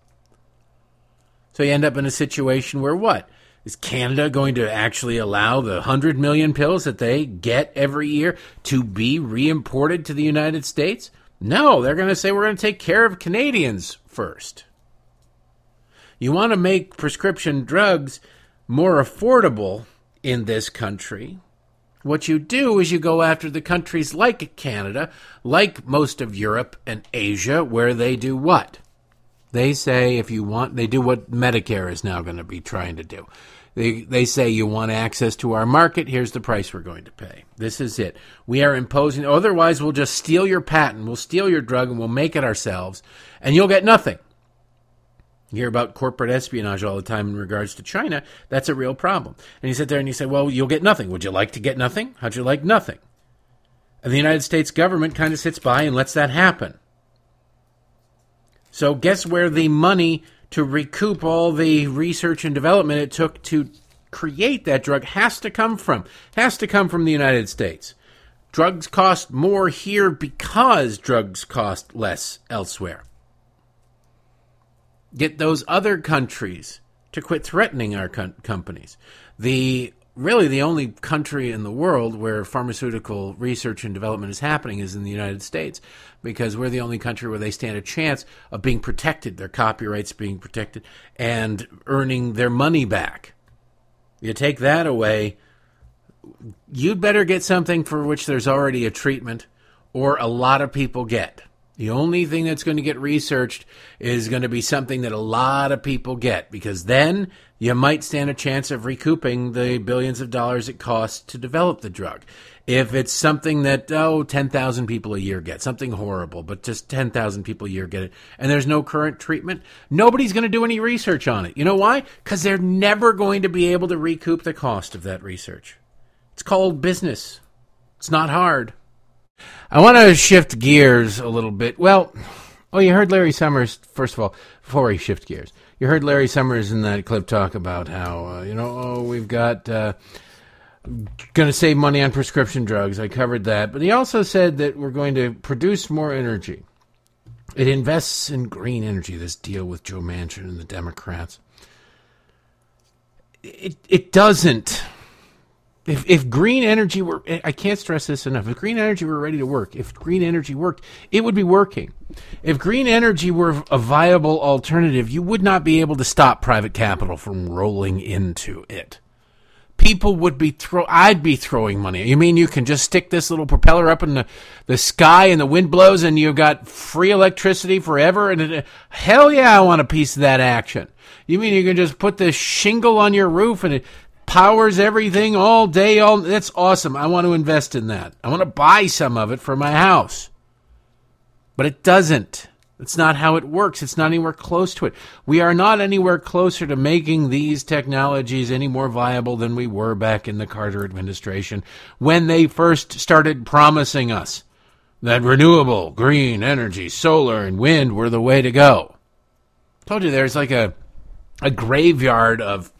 So you end up in a situation where what? Is Canada going to actually allow the one hundred million pills that they get every year to be reimported to the United States? No, they're going to say we're going to take care of Canadians first. You want to make prescription drugs more affordable in this country. What you do is you go after the countries like Canada, like most of Europe and Asia, where they do what? They say if you want, they do what Medicare is now going to be trying to do. They they say you want access to our market, here's the price we're going to pay. This is it. We are imposing, otherwise we'll just steal your patent, we'll steal your drug, and we'll make it ourselves, and you'll get nothing. You hear about corporate espionage all the time in regards to China. That's a real problem. And you sit there and you say, well, you'll get nothing. Would you like to get nothing? How'd you like nothing? And the United States government kind of sits by and lets that happen. So guess where the money to recoup all the research and development it took to create that drug has to come from. Has to come from the United States. Drugs cost more here because drugs cost less elsewhere. Get those other countries to quit threatening our com- companies. The really the only country in the world where pharmaceutical research and development is happening is in the United States, because we're the only country where they stand a chance of being protected, their copyrights being protected, and earning their money back. You take that away, you'd better get something for which there's already a treatment, or a lot of people get. The only thing that's going to get researched is going to be something that a lot of people get, because then you might stand a chance of recouping the billions of dollars it costs to develop the drug. If it's something that, oh, ten thousand people a year get, something horrible, but just ten thousand people a year get it, and there's no current treatment, nobody's going to do any research on it. You know why? Because they're never going to be able to recoup the cost of that research. It's called business. It's not hard. I want to shift gears a little bit. Well, oh, you heard Larry Summers, first of all, before we shift gears. You heard Larry Summers in that clip talk about how, uh, you know, oh, we've got uh, going to save money on prescription drugs. I covered that. But he also said that we're going to produce more energy. It invests in green energy, this deal with Joe Manchin and the Democrats. It, it doesn't. If, if green energy were, I can't stress this enough, if green energy were ready to work, if green energy worked, it would be working. If green energy were a viable alternative, you would not be able to stop private capital from rolling into it. People would be, throw. I'd be throwing money. You mean you can just stick this little propeller up in the, the sky and the wind blows and you've got free electricity forever? And it, hell yeah, I want a piece of that action. You mean you can just put this shingle on your roof and it, powers everything all day. All that's awesome. I want to invest in that. I want to buy some of it for my house. But it doesn't. It's not how it works. It's not anywhere close to it. We are not anywhere closer to making these technologies any more viable than we were back in the Carter administration when they first started promising us that renewable, green energy, solar, and wind were the way to go. I told you there's like a a graveyard of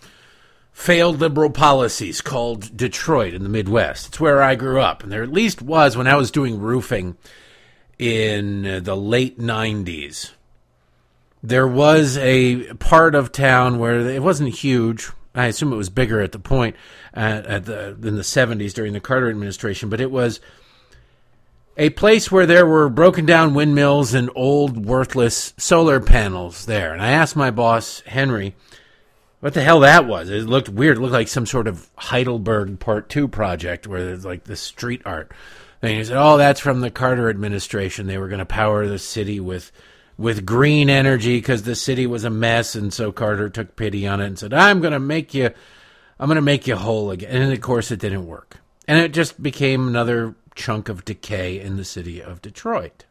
failed liberal policies called Detroit in the Midwest. It's where I grew up, and there at least was when I was doing roofing in the late nineties. There was a part of town where it wasn't huge. I assume it was bigger at the point at, at the in the seventies during the Carter administration, but it was a place where there were broken down windmills and old worthless solar panels there. And I asked my boss, Henry, what the hell that was. It looked weird. It looked like some sort of Heidelberg Part Two project where there's like this street art. And he said, oh, that's from the Carter administration. They were going to power the city with with green energy because the city was a mess. And so Carter took pity on it and said, I'm going to make you I'm going to make you whole again. And, of course, it didn't work. And it just became another chunk of decay in the city of Detroit.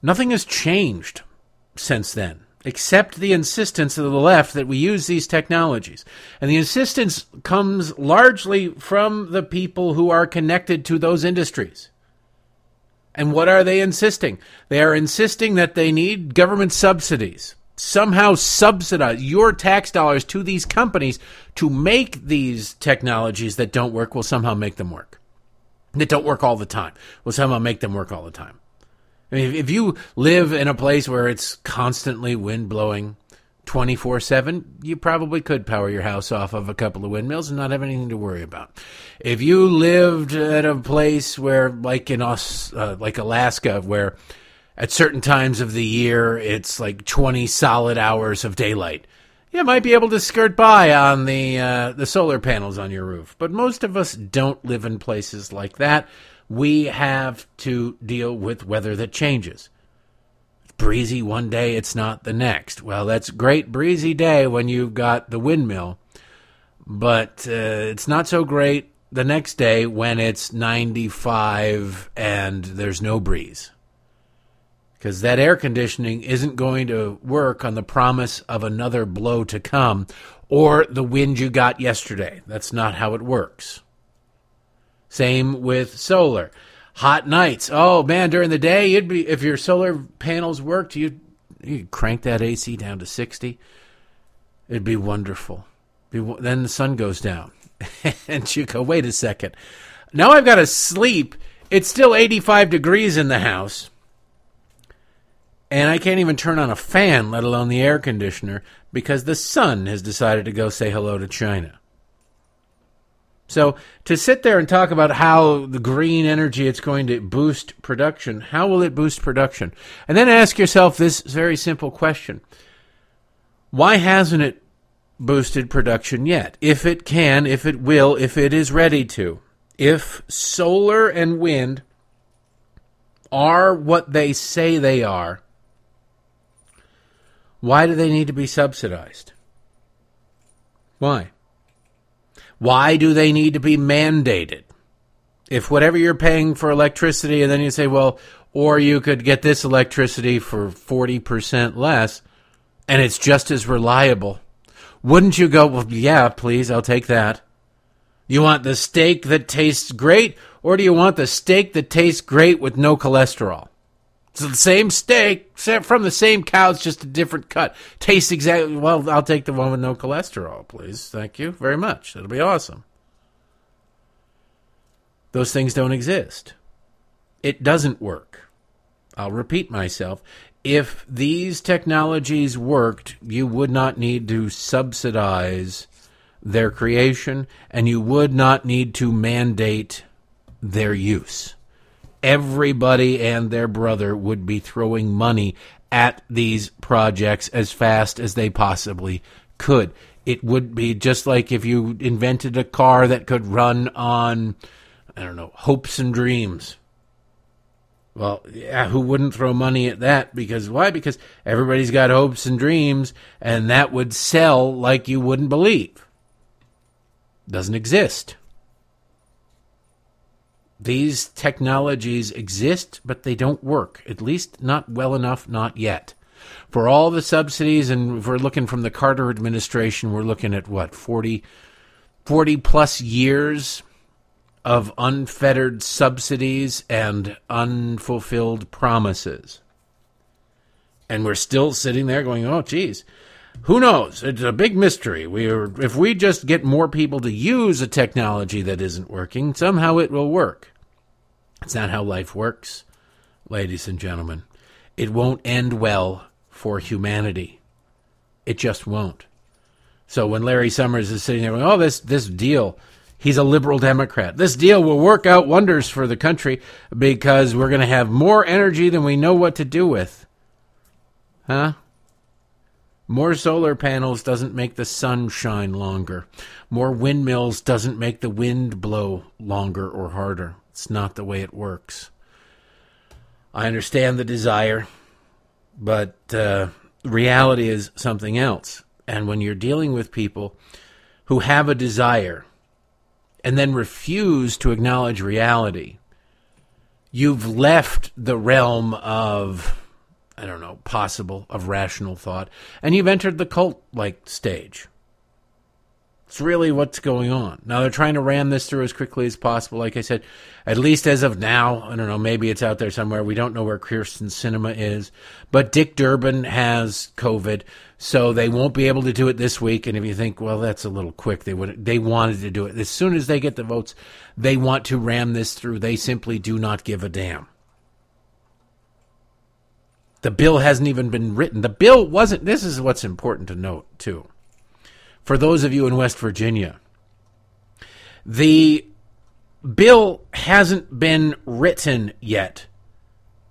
Nothing has changed since then, except the insistence of the left that we use these technologies. And the insistence comes largely from the people who are connected to those industries. And what are they insisting? They are insisting that they need government subsidies. Somehow subsidize your tax dollars to these companies to make these technologies that don't work will somehow make them work. That don't work all the time will somehow make them work all the time. I mean, if you live in a place where it's constantly wind blowing twenty-four seven, you probably could power your house off of a couple of windmills and not have anything to worry about. If you lived at a place where, like in us, uh, like Alaska, where at certain times of the year it's like twenty solid hours of daylight, you might be able to skirt by on the uh, the solar panels on your roof. But most of us don't live in places like that. We have to deal with weather that changes. It's breezy one day, it's not the next. Well, that's a great breezy day when you've got the windmill, but uh, it's not so great the next day when it's ninety-five and there's no breeze, because that air conditioning isn't going to work on the promise of another blow to come or the wind you got yesterday. That's not how it works. Same with solar. Hot nights. Oh man, during the day, you'd be if your solar panels worked, you'd, you'd crank that A C down to sixty. It'd be wonderful. Be, then the sun goes down, and you go, wait a second. Now I've got to sleep. It's still eighty-five degrees in the house, and I can't even turn on a fan, let alone the air conditioner, because the sun has decided to go say hello to China. So to sit there and talk about how the green energy, it's going to boost production, how will it boost production? And then ask yourself this very simple question. Why hasn't it boosted production yet? If it can, if it will, if it is ready to. If solar and wind are what they say they are, why do they need to be subsidized? Why? Why do they need to be mandated? If whatever you're paying for electricity, and then you say, well, or you could get this electricity for forty percent less, and it's just as reliable, wouldn't you go, well, yeah, please, I'll take that. You want the steak that tastes great, or do you want the steak that tastes great with no cholesterol? It's the same steak from the same cow, it's just a different cut. Tastes exactly, well, I'll take the one with no cholesterol, please. Thank you very much. That'll be awesome. Those things don't exist. It doesn't work. I'll repeat myself. If these technologies worked, you would not need to subsidize their creation, and you would not need to mandate their use. Everybody and their brother would be throwing money at these projects as fast as they possibly could. It would be just like if you invented a car that could run on, I don't know, hopes and dreams. Well, yeah, who wouldn't throw money at that? Because why? Because everybody's got hopes and dreams, and that would sell like you wouldn't believe. Doesn't exist. These technologies exist, but they don't work, at least not well enough, not yet. For all the subsidies, and if we're looking from the Carter administration, we're looking at, what, forty, forty plus years of unfettered subsidies and unfulfilled promises. And we're still sitting there going, oh, geez, who knows? It's a big mystery. We are, if we just get more people to use a technology that isn't working, somehow it will work. It's not how life works, ladies and gentlemen. It won't end well for humanity. It just won't. So when Larry Summers is sitting there going, oh, this, this deal, he's a liberal Democrat. This deal will work out wonders for the country because we're going to have more energy than we know what to do with. Huh? More solar panels doesn't make the sun shine longer. More windmills doesn't make the wind blow longer or harder. It's not the way it works. I understand the desire, but uh, reality is something else. And when you're dealing with people who have a desire and then refuse to acknowledge reality, you've left the realm of, I don't know, possible, of rational thought, and you've entered the cult-like stage. It's really what's going on. Now, they're trying to ram this through as quickly as possible. Like I said, at least as of now, I don't know, maybe it's out there somewhere. We don't know where Kyrsten Sinema is. But Dick Durbin has COVID, so they won't be able to do it this week. And if you think, well, that's a little quick, they would, they wanted to do it. As soon as they get the votes, they want to ram this through. They simply do not give a damn. The bill hasn't even been written. The bill wasn't, this is what's important to note, too. For those of you in West Virginia, the bill hasn't been written yet,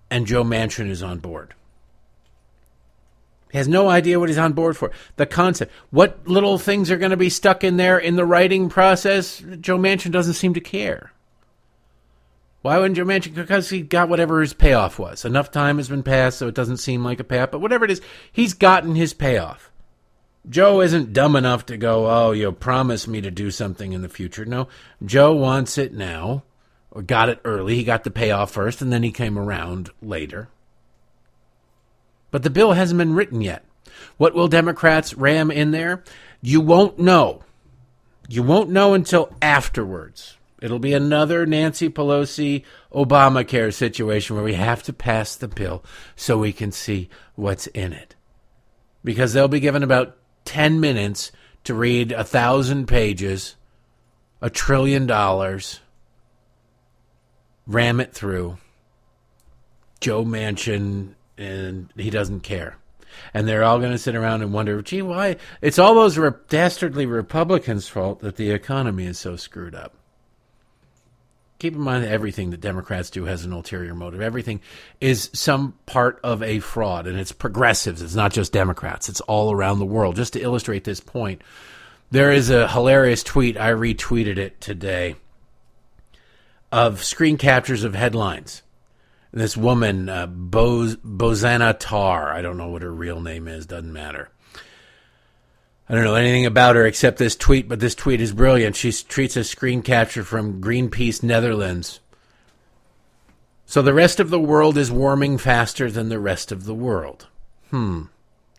and Joe Manchin is on board. He has no idea what he's on board for. The concept, what little things are going to be stuck in there in the writing process, Joe Manchin doesn't seem to care. Why wouldn't Joe Manchin? Because he got whatever his payoff was. Enough time has been passed, so it doesn't seem like a payoff, but whatever it is, he's gotten his payoff. Joe isn't dumb enough to go, oh, you'll promise me to do something in the future. No, Joe wants it now, or got it early. He got the payoff first, and then he came around later. But the bill hasn't been written yet. What will Democrats ram in there? You won't know. You won't know until afterwards. It'll be another Nancy Pelosi Obamacare situation where we have to pass the bill so we can see what's in it. Because they'll be given about ten minutes to read a thousand pages, a trillion dollars, ram it through. Joe Manchin, and he doesn't care. And they're all going to sit around and wonder, gee, why? It's all those re- dastardly Republicans' fault that the economy is so screwed up. Keep in mind that everything that Democrats do has an ulterior motive. Everything is some part of a fraud, and it's progressives. It's not just Democrats. It's all around the world. Just to illustrate this point, there is a hilarious tweet. I retweeted it today of screen captures of headlines. And this woman, uh, Bo- Bozena Tar, I don't know what her real name is, doesn't matter. I don't know anything about her except this tweet, but this tweet is brilliant. She tweets a screen capture from Greenpeace, Netherlands. So the rest of the world is warming faster than the rest of the world. Hmm.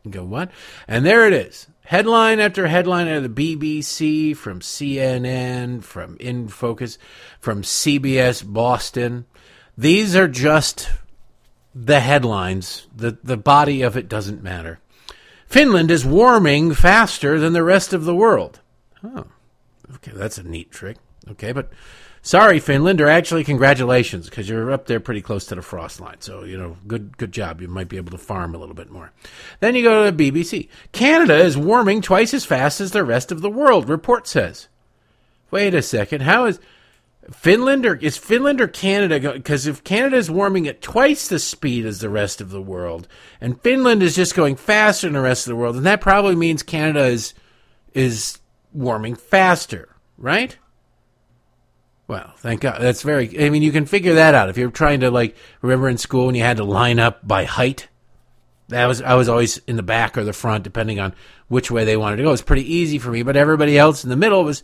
You go, what? And there it is. Headline after headline out of the B B C, from C N N, from In Focus, from C B S Boston. These are just the headlines. The, the body of it doesn't matter. Finland is warming faster than the rest of the world. Oh, okay, that's a neat trick. Okay, but sorry, Finland, or actually congratulations, because you're up there pretty close to the frost line. So, you know, good good job. You might be able to farm a little bit more. Then you go to the B B C. Canada is warming twice as fast as the rest of the world, report says. Wait a second, how is Finland, or is Finland or Canada going? Because if Canada is warming at twice the speed as the rest of the world, and Finland is just going faster than the rest of the world, then that probably means Canada is is warming faster, right? Well, thank God. That's very, I mean, you can figure that out. If you're trying to, like, remember in school when you had to line up by height? That was I was always in the back or the front, depending on which way they wanted to go. It was pretty easy for me, but everybody else in the middle was,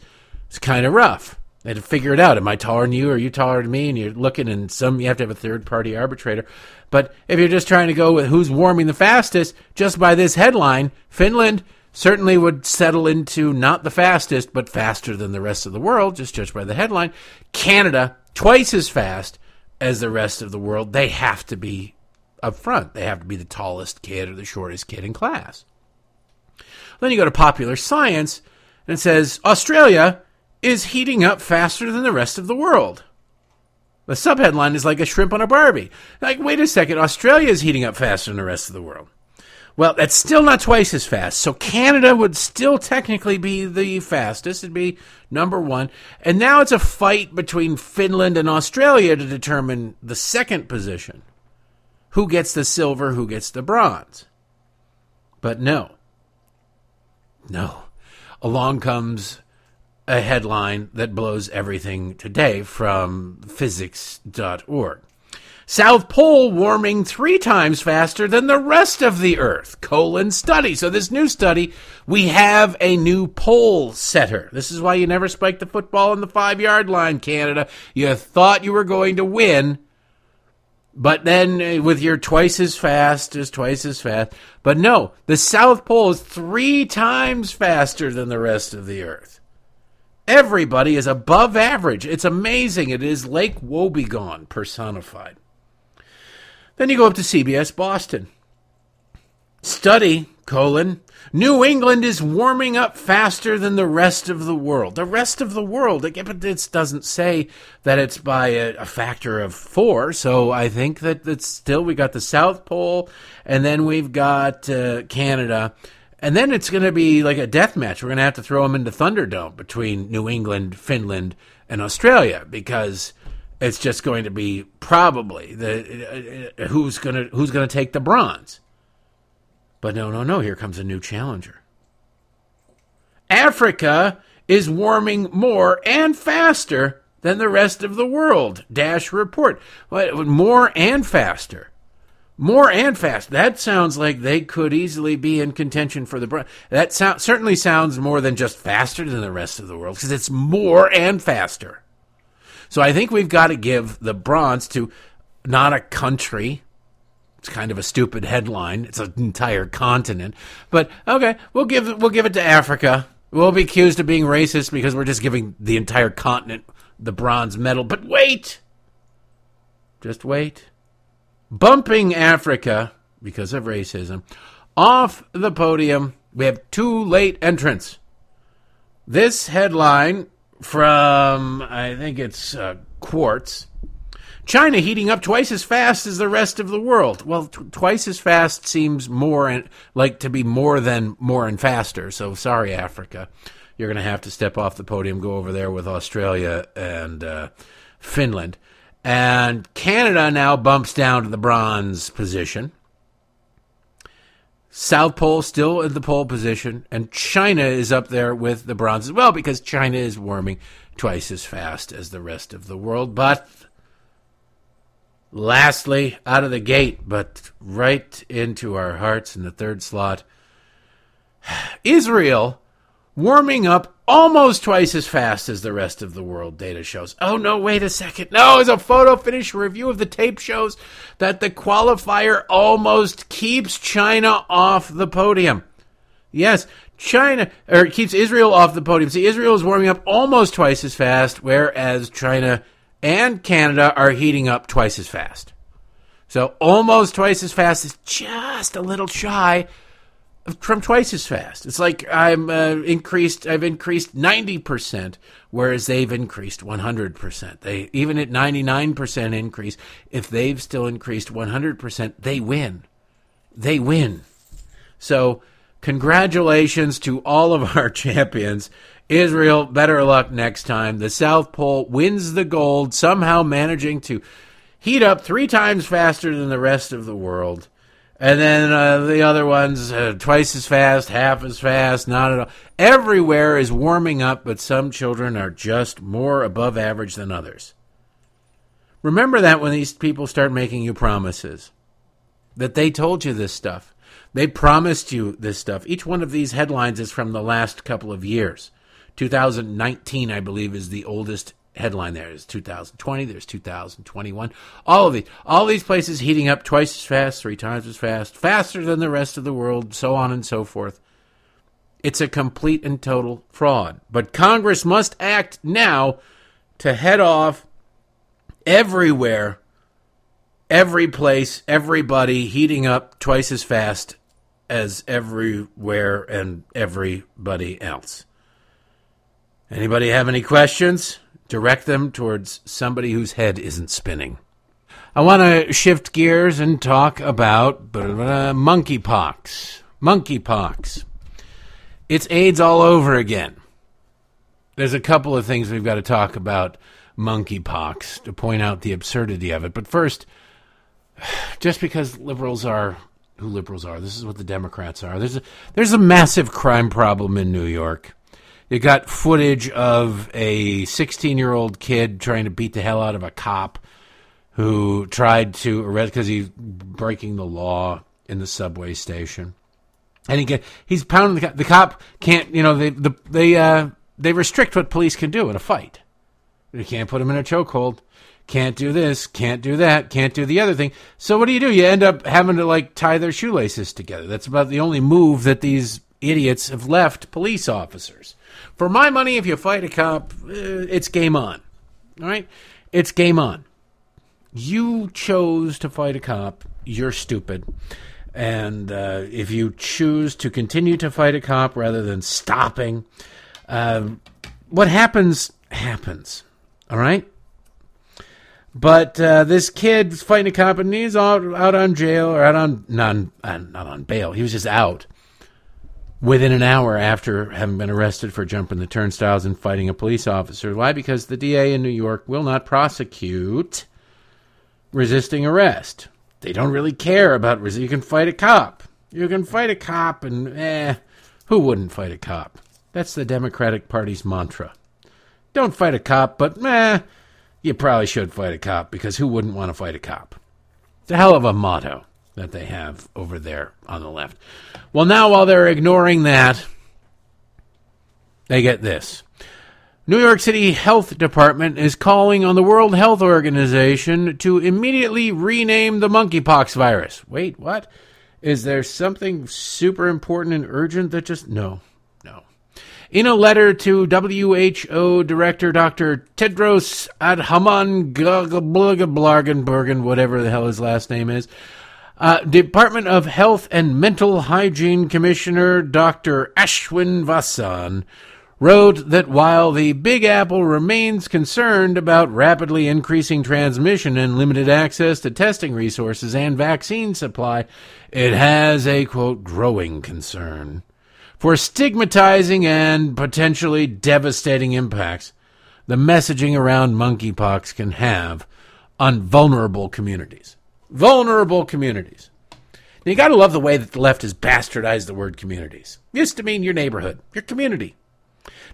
was kind of rough. They had to figure it out. Am I taller than you? Or are you taller than me? And you're looking, and some you have to have a third-party arbitrator. But if you're just trying to go with who's warming the fastest, just by this headline, Finland certainly would settle into not the fastest, but faster than the rest of the world, just judged by the headline. Canada, twice as fast as the rest of the world. They have to be up front. They have to be the tallest kid or the shortest kid in class. Then you go to Popular Science, and it says, Australia is heating up faster than the rest of the world. The subheadline is like a shrimp on a Barbie. Like, wait a second, Australia is heating up faster than the rest of the world. Well, that's still not twice as fast. So Canada would still technically be the fastest. It'd be number one. And now it's a fight between Finland and Australia to determine the second position. Who gets the silver? Who gets the bronze? But no. No. Along comes a headline that blows everything today from physics dot org. South Pole warming three times faster than the rest of the Earth, colon study. So this new study, we have a new pole setter. This is why you never spiked the football on the five-yard line, Canada. You thought you were going to win, but then with your twice as fast is twice as fast. But no, the South Pole is three times faster than the rest of the Earth. Everybody is above average. It's amazing. It is Lake Wobegon personified. Then you go up to C B S Boston. Study, colon, New England is warming up faster than the rest of the world. The rest of the world. But it doesn't say that it's by a, a factor of four. So I think that it's still, we got the South Pole, and then we've got uh, Canada. And then it's going to be like a death match. We're going to have to throw them into Thunderdome between New England, Finland, and Australia, because it's just going to be probably the uh, who's going to who's going to take the bronze. But no, no, no. Here comes a new challenger. Africa is warming more and faster than the rest of the world. Dash report. More and faster. More and fast. That sounds like they could easily be in contention for the bronze. That so- certainly sounds more than just faster than the rest of the world, because it's more and faster. So I think we've got to give the bronze to not a country. It's kind of a stupid headline. It's an entire continent. But okay, we'll give we'll give it to Africa. We'll be accused of being racist because we're just giving the entire continent the bronze medal. But wait. Just wait. Bumping Africa, because of racism, off the podium. We have two late entrants. This headline from, I think it's uh, Quartz. China heating up twice as fast as the rest of the world. Well, t- twice as fast seems more and like to be more than more and faster. So sorry, Africa. You're going to have to step off the podium, go over there with Australia and uh, Finland. And Canada now bumps down to the bronze position. South Pole still in the pole position. And China is up there with the bronze as well, because China is warming twice as fast as the rest of the world. But lastly, out of the gate, but right into our hearts in the third slot, Israel warming up almost twice as fast as the rest of the world, data shows. Oh, no, wait a second. No, it's a photo finish review of the tape shows that the qualifier almost keeps China off the podium. Yes, China, or keeps Israel off the podium. See, Israel is warming up almost twice as fast, whereas China and Canada are heating up twice as fast. So almost twice as fast is just a little shy from twice as fast. It's like I'm uh, increased. I've increased ninety percent, whereas they've increased one hundred percent. They even at ninety-nine percent increase, if they've still increased one hundred percent, they win. They win. So congratulations to all of our champions. Israel, better luck next time. The South Pole wins the gold, somehow managing to heat up three times faster than the rest of the world. And then uh, the other one's uh, twice as fast, half as fast, not at all. Everywhere is warming up, but some children are just more above average than others. Remember that when these people start making you promises, that they told you this stuff. They promised you this stuff. Each one of these headlines is from the last couple of years. two thousand nineteen, I believe, is the oldest headline there. There's two thousand twenty, there's two thousand twenty-one. All of these. All these places heating up twice as fast, three times as fast, faster than the rest of the world, so on and so forth. It's a complete and total fraud. But Congress must act now to head off everywhere, every place, everybody heating up twice as fast as everywhere and everybody else. Anybody have any questions? Direct them towards somebody whose head isn't spinning. I want to shift gears and talk about monkeypox. Monkeypox. It's AIDS all over again. There's a couple of things we've got to talk about monkeypox to point out the absurdity of it. But first, just because liberals are who liberals are, this is what the Democrats are. There's a, there's a massive crime problem in New York. You got footage of a sixteen-year-old kid trying to beat the hell out of a cop who tried to arrest because he's breaking the law in the subway station, and he get, he's pounding the cop. The cop can't, you know, they the, they uh, they restrict what police can do in a fight. You can't put him in a chokehold. Can't do this. Can't do that. Can't do the other thing. So what do you do? You end up having to like tie their shoelaces together. That's about the only move that these idiots have left police officers. For my money, if you fight a cop, it's game on. All right? It's game on. You chose to fight a cop. You're stupid. And uh, if you choose to continue to fight a cop rather than stopping, uh, what happens, happens. All right? But uh, this kid's fighting a cop, and he's out, out on jail, or out on, not, not on bail. He was just out. Within an hour after having been arrested for jumping the turnstiles and fighting a police officer. Why? Because the D A in New York will not prosecute resisting arrest. They don't really care about resisting. You can fight a cop. You can fight a cop, and eh, who wouldn't fight a cop? That's the Democratic Party's mantra. Don't fight a cop, but meh, you probably should fight a cop, because who wouldn't want to fight a cop? It's a hell of a motto that they have over there on the left. Well, now while they're ignoring that, they get this. New York City Health Department is calling on the World Health Organization to immediately rename the monkeypox virus. Wait, what? Is there something super important and urgent that just... No, no. In a letter to W H O Director Doctor Tedros Adhanom Ghebreyesus, whatever the hell his last name is, Uh, Department of Health and Mental Hygiene Commissioner Doctor Ashwin Vasan wrote that while the Big Apple remains concerned about rapidly increasing transmission and limited access to testing resources and vaccine supply, it has a, quote, growing concern for stigmatizing and potentially devastating impacts the messaging around monkeypox can have on vulnerable communities. Vulnerable communities. Now, you got to love the way that the left has bastardized the word communities. It used to mean your neighborhood, your community.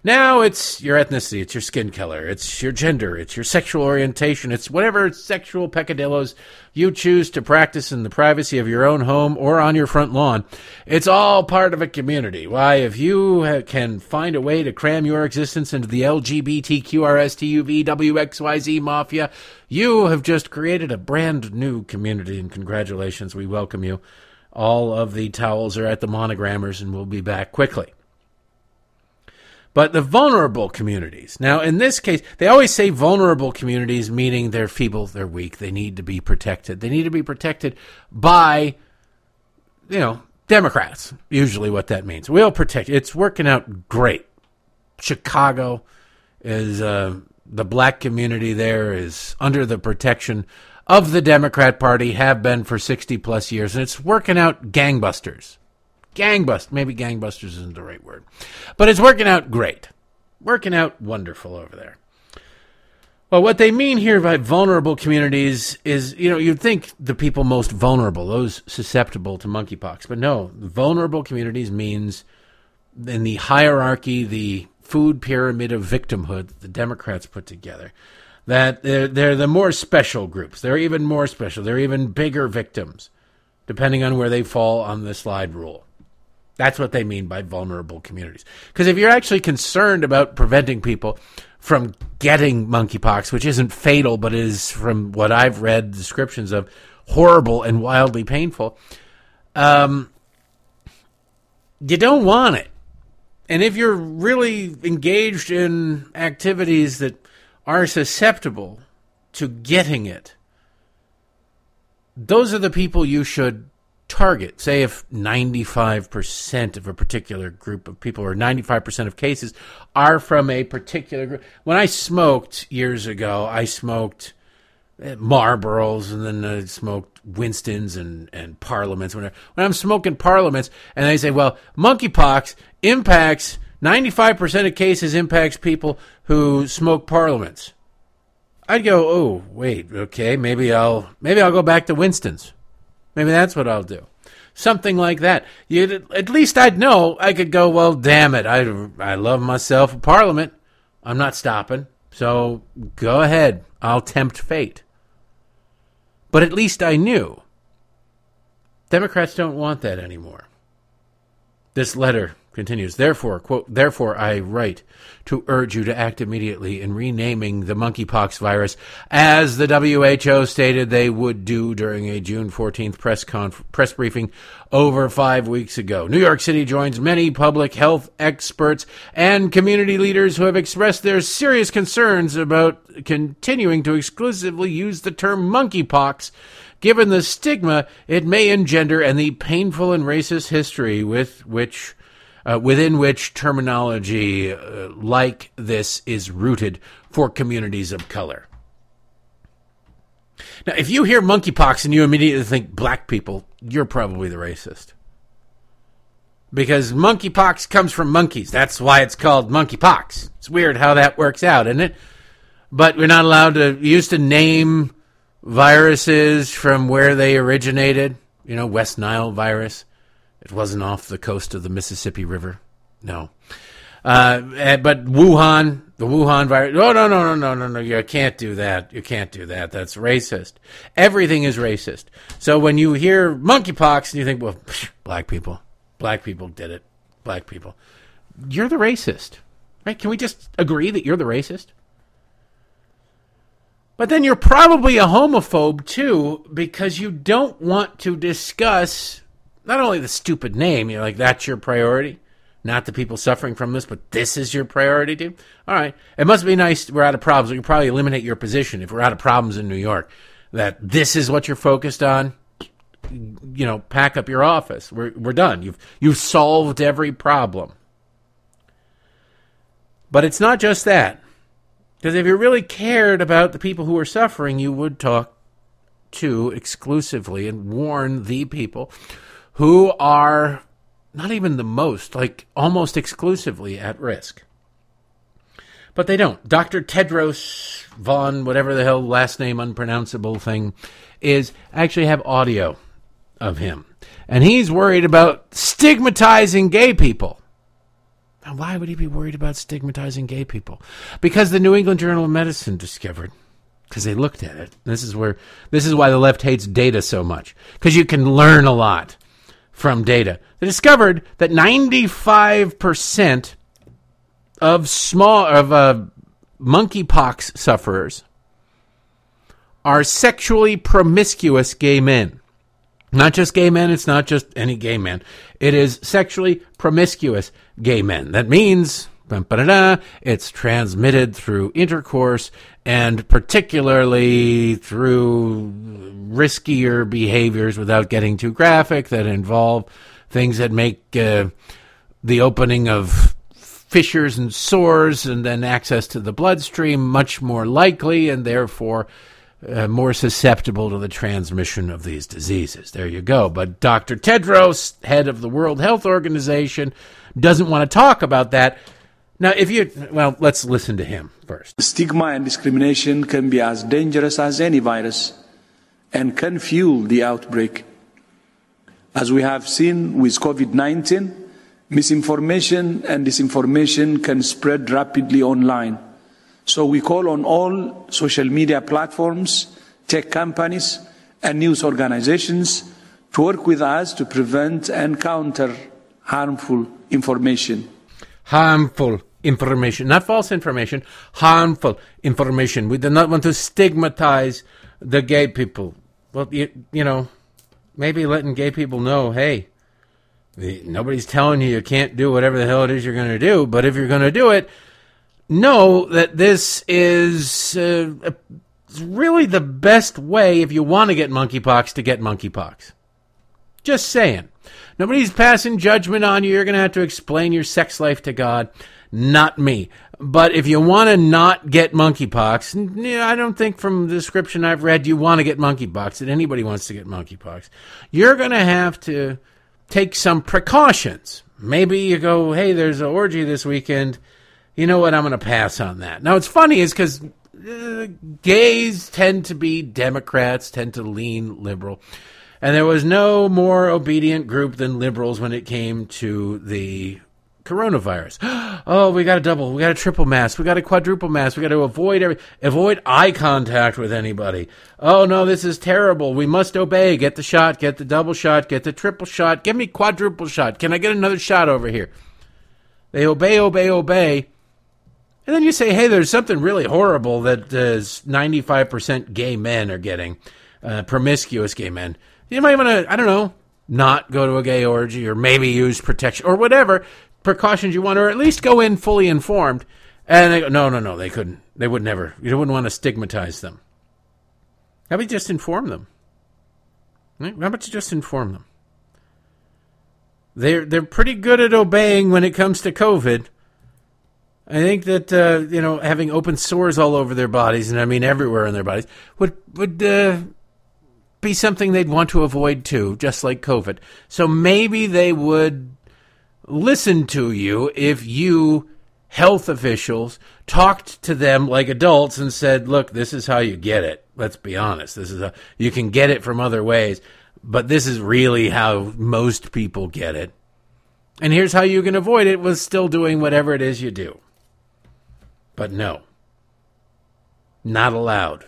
Now it's your ethnicity, it's your skin color, it's your gender, it's your sexual orientation, it's whatever sexual peccadillos you choose to practice in the privacy of your own home or on your front lawn. It's all part of a community. Why, if you can find a way to cram your existence into the L G B T Q R S T U V W X Y Z mafia, you have just created a brand new community, and congratulations, we welcome you. All of the towels are at the monogrammers, and we'll be back quickly. But the vulnerable communities. Now, in this case, they always say vulnerable communities, meaning they're feeble, they're weak, they need to be protected. They need to be protected by, you know, Democrats, usually what that means. We'll protect. It's working out great. Chicago is, uh, the black community there is under the protection of the Democrat Party, have been for sixty plus years, and it's working out gangbusters. Gangbust, maybe gangbusters isn't the right word. But it's working out great. Working out wonderful over there. Well, what they mean here by vulnerable communities is, you know, you'd think the people most vulnerable, those susceptible to monkeypox. But no, vulnerable communities means in the hierarchy, the food pyramid of victimhood that the Democrats put together, that they're, they're the more special groups. They're even more special. They're even bigger victims, depending on where they fall on the slide rule. That's what they mean by vulnerable communities. Because if you're actually concerned about preventing people from getting monkeypox, which isn't fatal, but is, from what I've read descriptions of, horrible and wildly painful, um, you don't want it. And if you're really engaged in activities that are susceptible to getting it, those are the people you should target. Say if ninety-five percent of a particular group of people, or ninety-five percent of cases, are from a particular group. When I smoked years ago, I smoked Marlboros, and then I smoked Winstons and, and Parliaments. When, I, when I'm smoking Parliaments, and they say, well, monkeypox impacts, ninety-five percent of cases impacts people who smoke Parliaments. I'd go, oh, wait, okay, maybe I'll maybe I'll go back to Winstons. Maybe that's what I'll do. Something like that. You'd, at least I'd know. I could go, well, damn it. I, I love myself a Parliament. I'm not stopping. So go ahead. I'll tempt fate. But at least I knew. Democrats don't want that anymore. This letter continues. Therefore, quote, therefore I write to urge you to act immediately in renaming the monkeypox virus as the W H O stated they would do during a June fourteenth press conf- press briefing over five weeks ago. New York City joins many public health experts and community leaders who have expressed their serious concerns about continuing to exclusively use the term monkeypox, given the stigma it may engender and the painful and racist history with which Uh, within which terminology uh, like this is rooted for communities of color. Now, if you hear monkeypox and you immediately think black people, you're probably the racist. Because monkeypox comes from monkeys. That's why it's called monkeypox. It's weird how that works out, isn't it? But we're not allowed to, we used to name viruses from where they originated. You know, West Nile virus. It wasn't off the coast of the Mississippi River, no. Uh, but Wuhan, the Wuhan virus, oh, no, no, no, no, no, no, you can't do that. You can't do that. That's racist. Everything is racist. So when you hear monkeypox and you think, well, psh, black people, black people did it, black people, you're the racist, right? Can we just agree that you're the racist? But then you're probably a homophobe, too, because you don't want to discuss not only the stupid name, you're like, that's your priority. Not the people suffering from this, but this is your priority, dude. All right. It must be nice we're out of problems. We can probably eliminate your position if we're out of problems in New York, that this is what you're focused on. You know, pack up your office. We're we're done. You've you've solved every problem. But it's not just that. Because if you really cared about the people who are suffering, you would talk to exclusively and warn the people who are not even the most, like almost exclusively at risk. But they don't. Doctor Tedros von whatever the hell last name unpronounceable thing is, actually have audio of him. And he's worried about stigmatizing gay people. Now, why would he be worried about stigmatizing gay people? Because the New England Journal of Medicine discovered, because they looked at it. This is where, this is why the left hates data so much, because you can learn a lot from data. They discovered that ninety-five percent of small of uh, monkeypox sufferers are sexually promiscuous gay men. Not just gay men, it's not just any gay man. It is sexually promiscuous gay men. That means it's transmitted through intercourse and particularly through riskier behaviors, without getting too graphic, that involve things that make uh, the opening of fissures and sores and then access to the bloodstream much more likely, and therefore uh, more susceptible to the transmission of these diseases. There you go. But Doctor Tedros, head of the World Health Organization, doesn't want to talk about that Now, if you, well, let's listen to him first. Stigma and discrimination can be as dangerous as any virus and can fuel the outbreak. As we have seen with COVID nineteen, misinformation and disinformation can spread rapidly online. So we call on all social media platforms, tech companies, and news organizations to work with us to prevent and counter harmful information. Harmful information, not false information, harmful information. We do not want to stigmatize the gay people. Well, you, you know, maybe letting gay people know, hey, nobody's telling you you can't do whatever the hell it is you're going to do, but if you're going to do it, know that this is uh, really the best way, if you want to get monkeypox, to get monkeypox. Just saying. Nobody's passing judgment on you. You're going to have to explain your sex life to God. Not me. But if you want to not get monkeypox, I don't think from the description I've read you want to get monkeypox, that anybody wants to get monkeypox. You're going to have to take some precautions. Maybe you go, hey, there's an orgy this weekend. You know what? I'm going to pass on that. Now, what's funny is because uh, gays tend to be Democrats, tend to lean liberal. And there was no more obedient group than liberals when it came to the coronavirus. Oh, we got a double. We got a triple mask. We got a quadruple mask. We got to avoid every, avoid eye contact with anybody. Oh, no, this is terrible. We must obey. Get the shot. Get the double shot. Get the triple shot. Give me quadruple shot. Can I get another shot over here? They obey, obey, obey. And then you say, hey, there's something really horrible that uh, ninety-five percent gay men are getting, uh, promiscuous gay men. You might want to, I don't know, not go to a gay orgy or maybe use protection or whatever precautions you want, or at least go in fully informed. And they go, no, no, no, they couldn't. They would never. You wouldn't want to stigmatize them. How about you just inform them? How about you just inform them? They're, they're pretty good at obeying when it comes to COVID. I think that, uh, you know, having open sores all over their bodies, and I mean everywhere in their bodies, would... would uh, be something they'd want to avoid too, just like COVID. So maybe they would listen to you if you, health officials, talked to them like adults and said, look, this is how you get it. Let's be honest. This is a, you can get it from other ways, but this is really how most people get it. And here's how you can avoid it, with still doing whatever it is you do. But no, not allowed.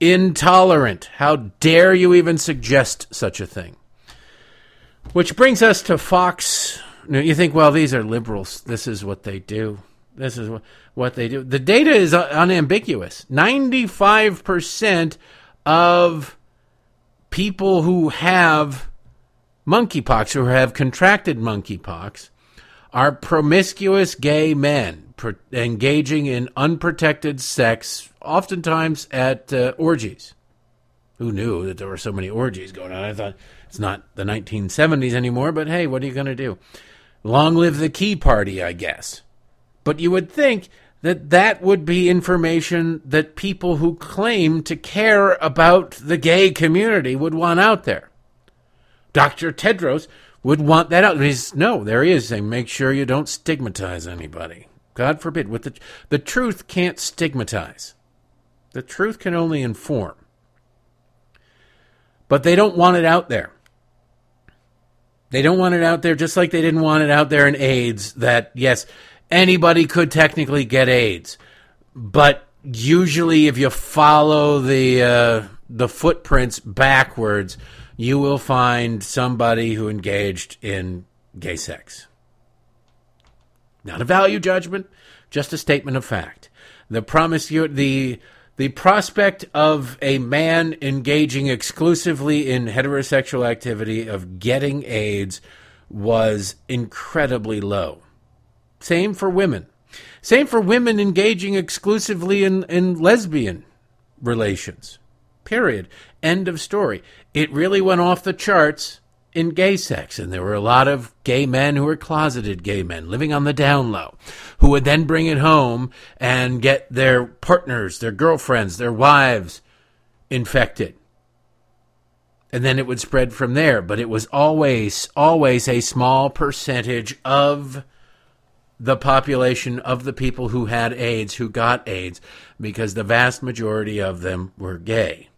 Intolerant. How dare you even suggest such a thing? Which brings us to Fox. You think, well, these are liberals. This is what they do. This is what they do. The data is unambiguous. ninety-five percent of people who have monkeypox, who have contracted monkeypox, are promiscuous gay men engaging in unprotected sex, oftentimes at uh, orgies. Who knew that there were so many orgies going on? I thought it's not the nineteen seventies anymore, but hey, what are you going to do? Long live the key party, I guess. But you would think that that would be information that people who claim to care about the gay community would want out there. Doctor Tedros would want that out. He's, no, there he is saying, make sure you don't stigmatize anybody. God forbid. With the, the truth can't stigmatize. The truth can only inform. But they don't want it out there. They don't want it out there, just like they didn't want it out there in AIDS, that, yes, anybody could technically get AIDS. But usually if you follow the uh, the footprints backwards, you will find somebody who engaged in gay sex. Not a value judgment, just a statement of fact. The promise, the the prospect of a man engaging exclusively in heterosexual activity of getting AIDS was incredibly low. Same for women. Same for women engaging exclusively in, in lesbian relations. Period. End of story. It really went off the charts in gay sex, and there were a lot of gay men who were closeted gay men living on the down low, who would then bring it home and get their partners, their girlfriends, their wives infected. And then it would spread from there, but it was always, always a small percentage of the population of the people who had AIDS, who got AIDS, because the vast majority of them were gay.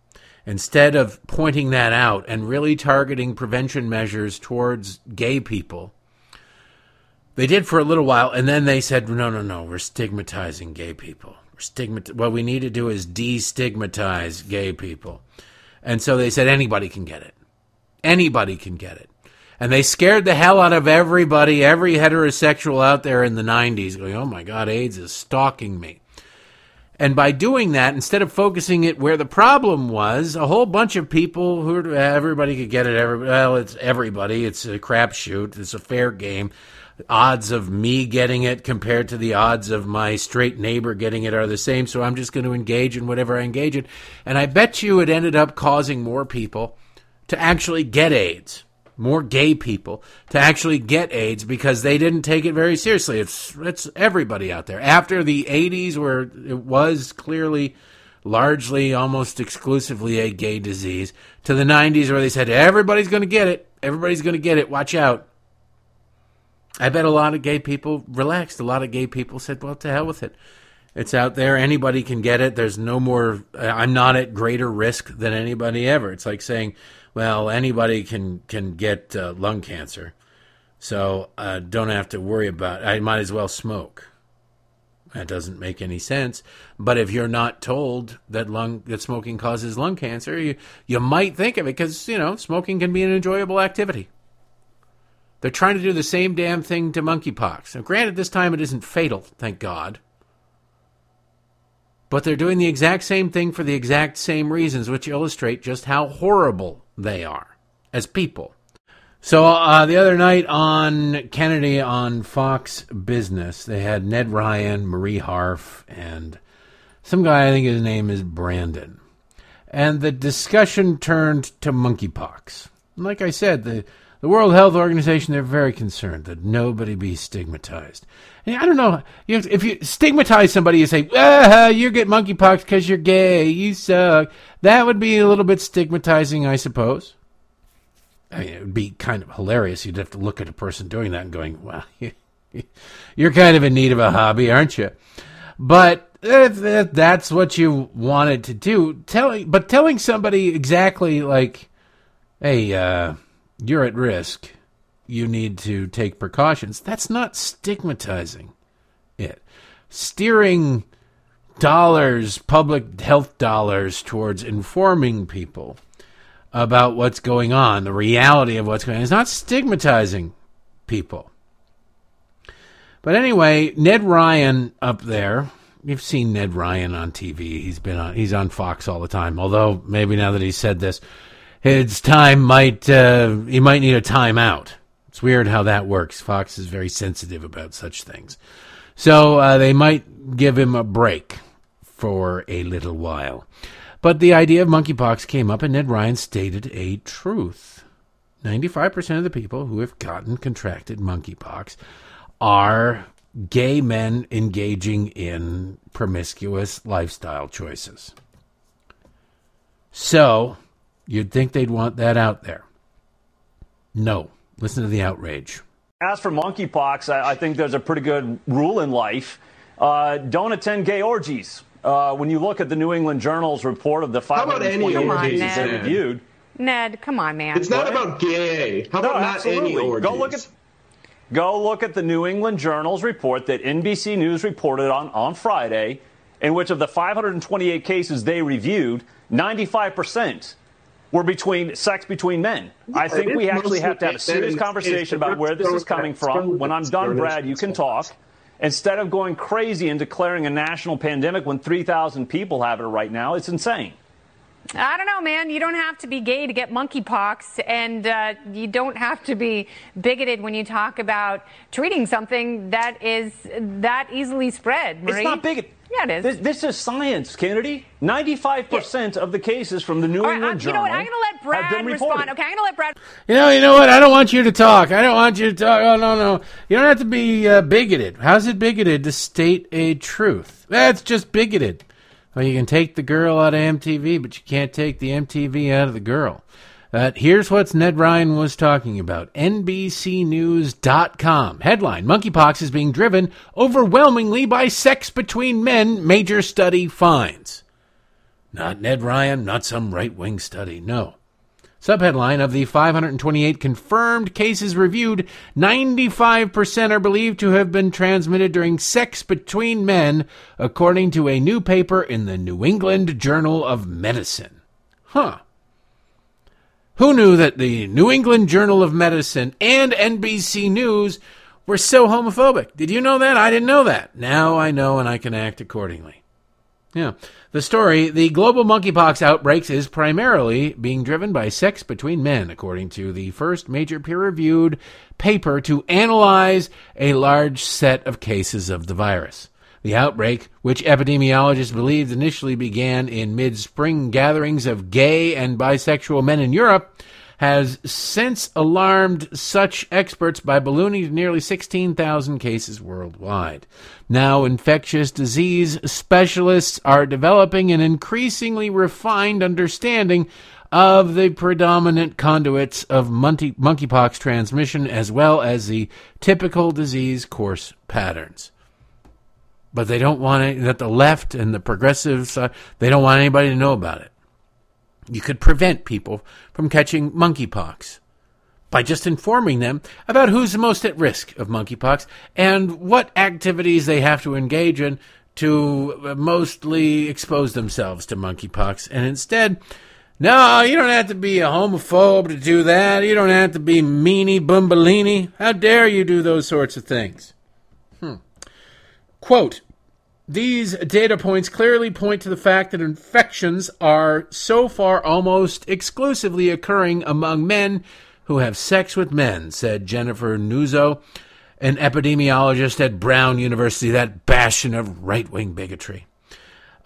Instead of pointing that out and really targeting prevention measures towards gay people, they did for a little while, and then they said, no, no, no, we're stigmatizing gay people. We're stigmat- what we need to do is destigmatize gay people. And so they said, anybody can get it. Anybody can get it. And they scared the hell out of everybody, every heterosexual out there in the nineties, going, oh my God, AIDS is stalking me. And by doing that, instead of focusing it where the problem was, a whole bunch of people who everybody could get it. Every, well, it's everybody. It's a crapshoot. It's a fair game. Odds of me getting it compared to the odds of my straight neighbor getting it are the same, so I'm just going to engage in whatever I engage in. And I bet you it ended up causing more people to actually get AIDS, more gay people to actually get AIDS, because they didn't take it very seriously. It's it's everybody out there. After the eighties, where it was clearly largely almost exclusively a gay disease, to the nineties, where they said, everybody's going to get it. Everybody's going to get it. Watch out. I bet a lot of gay people relaxed. A lot of gay people said, well, to hell with it. It's out there. Anybody can get it. There's no more. I'm not at greater risk than anybody ever. It's like saying, well, anybody can, can get uh, lung cancer, so uh, don't have to worry about it. I might as well smoke. That doesn't make any sense. But if you're not told that lung that smoking causes lung cancer, you, you might think of it because, you know, smoking can be an enjoyable activity. They're trying to do the same damn thing to monkeypox. Now, granted, this time it isn't fatal, thank God. But they're doing the exact same thing for the exact same reasons, which illustrate just how horrible they are as people. So uh, the other night on Kennedy on Fox Business, they had Ned Ryan, Marie Harf, and some guy, I think his name is Brandon. And the discussion turned to monkeypox. And like I said, the... The World Health Organization, they're very concerned that nobody be stigmatized. And I don't know, you to, if you stigmatize somebody, you say, ah, you get monkeypox because you're gay, you suck. That would be a little bit stigmatizing, I suppose. I mean, it would be kind of hilarious. You'd have to look at a person doing that and going, wow, you're kind of in need of a hobby, aren't you? But if that's what you wanted to do, tell, but telling somebody exactly like, hey, uh... you're at risk, you need to take precautions. That's not stigmatizing it. Steering dollars, public health dollars, towards informing people about what's going on, the reality of what's going on, is not stigmatizing people. But anyway, Ned Ryan up there, you've seen Ned Ryan on T V. He's been on, he's on Fox all the time, although maybe now that he said this, his time might, uh, he might need a timeout. It's weird how that works. Fox is very sensitive about such things. So uh, they might give him a break for a little while. But the idea of monkeypox came up, and Ned Ryan stated a truth. ninety-five percent of the people who have gotten contracted monkeypox are gay men engaging in promiscuous lifestyle choices. So... you'd think they'd want that out there. No. Listen to the outrage. As for monkeypox, I, I think there's a pretty good rule in life. Uh, don't attend gay orgies. Uh, when you look at the New England Journal's report of the five hundred twenty orgies that they reviewed. Ned, come on, man. It's not what? about gay. How no, about not absolutely. any orgies? Go look, at, go look at the New England Journal's report that N B C News reported on on Friday, in which of the five hundred twenty-eight cases they reviewed, ninety-five percent were between sex between men. I think we actually have to have a serious conversation about where this is coming from. When I'm done, Brad, you can talk. Instead of going crazy and declaring a national pandemic when three thousand people have it right now, it's insane. I don't know, man. You don't have to be gay to get monkeypox, and uh, you don't have to be bigoted when you talk about treating something that is that easily spread, Marie. It's not bigoted. Yeah, it is. This, this is science, Kennedy. ninety-five percent yeah. of the cases from the New All England right, Journal. You know what? I'm going to let Brad respond. Okay, I'm going to let Brad. You know, you know what? I don't want you to talk. I don't want you to talk. Oh, no, no. You don't have to be uh, bigoted. How's it bigoted to state a truth? That's just bigoted. Well, you can take the girl out of M T V, but you can't take the M T V out of the girl. Uh, here's what Ned Ryan was talking about. N B C News dot com. Headline, monkeypox is being driven overwhelmingly by sex between men, major study finds. Not Ned Ryan, not some right-wing study, no. Subheadline, of the five hundred twenty-eight confirmed cases reviewed, ninety-five percent are believed to have been transmitted during sex between men, according to a new paper in the New England Journal of Medicine. Huh. Who knew that the New England Journal of Medicine and N B C News were so homophobic? Did you know that? I didn't know that. Now I know and I can act accordingly. Yeah. The story, the global monkeypox outbreaks is primarily being driven by sex between men, according to the first major peer-reviewed paper to analyze a large set of cases of the virus. The outbreak, which epidemiologists believed initially began in mid-spring gatherings of gay and bisexual men in Europe, has since alarmed such experts by ballooning to nearly sixteen thousand cases worldwide. Now, infectious disease specialists are developing an increasingly refined understanding of the predominant conduits of monkey, monkeypox transmission, as well as the typical disease course patterns. But they don't want any, that the left and the progressives, uh, they don't want anybody to know about it. You could prevent people from catching monkeypox by just informing them about who's the most at risk of monkeypox and what activities they have to engage in to mostly expose themselves to monkeypox. And instead, no, you don't have to be a homophobe to do that. You don't have to be meanie, bumbalini. How dare you do those sorts of things? Hmm. Quote, these data points clearly point to the fact that infections are so far almost exclusively occurring among men who have sex with men, said Jennifer Nuzzo, an epidemiologist at Brown University, that bastion of right-wing bigotry.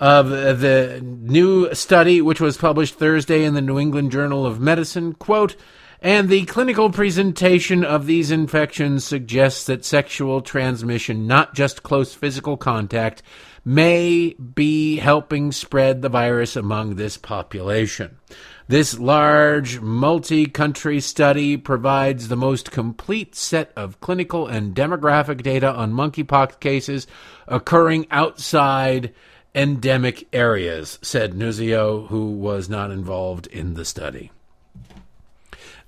Of the new study, which was published Thursday in the New England Journal of Medicine, quote, and the clinical presentation of these infections suggests that sexual transmission, not just close physical contact, may be helping spread the virus among this population. This large multi-country study provides the most complete set of clinical and demographic data on monkeypox cases occurring outside endemic areas, said Nuzio, who was not involved in the study.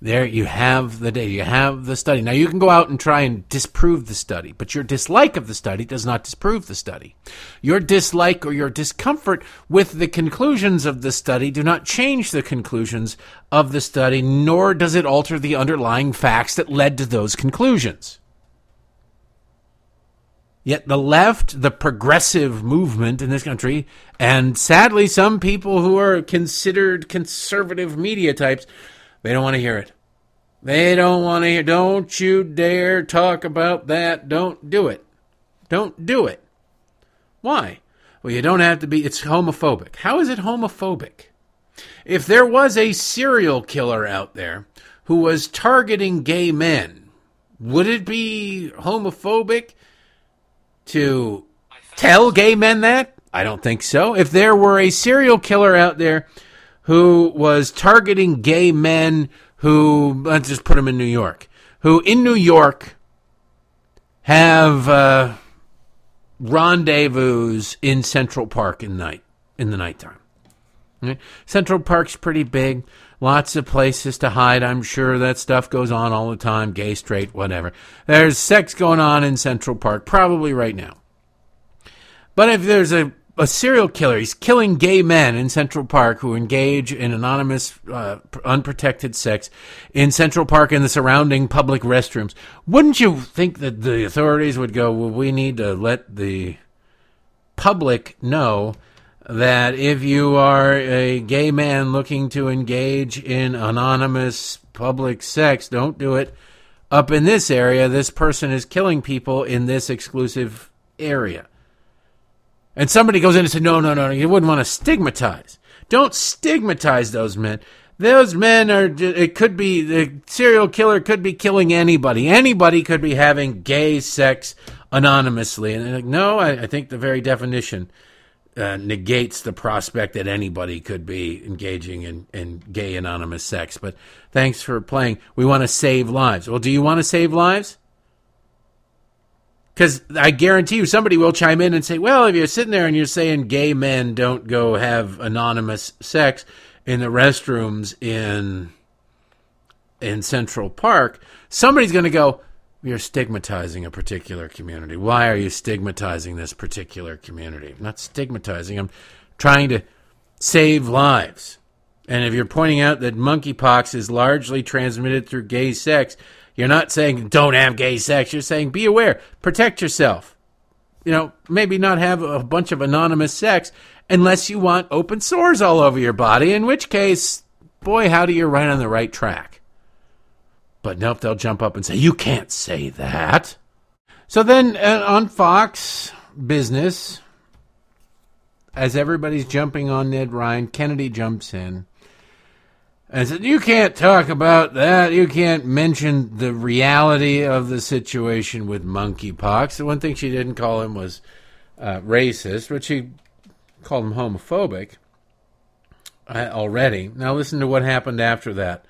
There you have the data. You have the study. Now, you can go out and try and disprove the study, but your dislike of the study does not disprove the study. Your dislike or your discomfort with the conclusions of the study do not change the conclusions of the study, nor does it alter the underlying facts that led to those conclusions. Yet the left, the progressive movement in this country, and sadly some people who are considered conservative media types, they don't want to hear it. They don't want to hear. Don't you dare talk about that. Don't do it. Don't do it. Why? Well, you don't have to be. It's homophobic. How is it homophobic? If there was a serial killer out there who was targeting gay men, would it be homophobic to tell gay men that? I don't think so. If there were a serial killer out there who was targeting gay men who, let's just put them in New York, who in New York have uh, rendezvous in Central Park in night in the nighttime. Okay? Central Park's pretty big. Lots of places to hide. I'm sure that stuff goes on all the time, gay, straight, whatever. There's sex going on in Central Park, probably right now. But if there's a A serial killer, he's killing gay men in Central Park who engage in anonymous, uh, unprotected sex in Central Park and the surrounding public restrooms. Wouldn't you think that the authorities would go, well, we need to let the public know that if you are a gay man looking to engage in anonymous public sex, don't do it up in this area. This person is killing people in this exclusive area. And somebody goes in and says, no, no, no, you wouldn't want to stigmatize. Don't stigmatize those men. Those men are, it could be, the serial killer could be killing anybody. Anybody could be having gay sex anonymously. And they're like, no, I, I think the very definition uh, negates the prospect that anybody could be engaging in, in gay anonymous sex. But thanks for playing. We want to save lives. Well, do you want to save lives? Because I guarantee you somebody will chime in and say, well, if you're sitting there and you're saying gay men don't go have anonymous sex in the restrooms in in Central Park, somebody's going to go, you're stigmatizing a particular community. Why are you stigmatizing this particular community? I'm not stigmatizing. I'm trying to save lives. And if you're pointing out that monkeypox is largely transmitted through gay sex, you're not saying don't have gay sex. You're saying be aware, protect yourself. You know, maybe not have a bunch of anonymous sex unless you want open sores all over your body, in which case, boy, howdy, you're right on the right track. But nope, they'll jump up and say, you can't say that. So then uh, on Fox Business, as everybody's jumping on Ned Ryan, Kennedy jumps in. And said, you can't talk about that. You can't mention the reality of the situation with monkeypox. The one thing she didn't call him was uh, racist, but she called him homophobic uh, already. Now listen to what happened after that.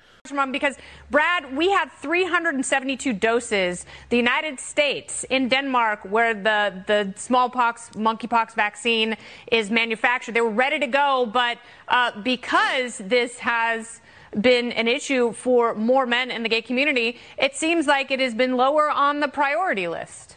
Because, Brad, we had three hundred seventy-two doses. The United States, in Denmark, where the, the smallpox, monkeypox vaccine is manufactured, they were ready to go. But uh, because this has been an issue for more men in the gay community, it seems like it has been lower on the priority list.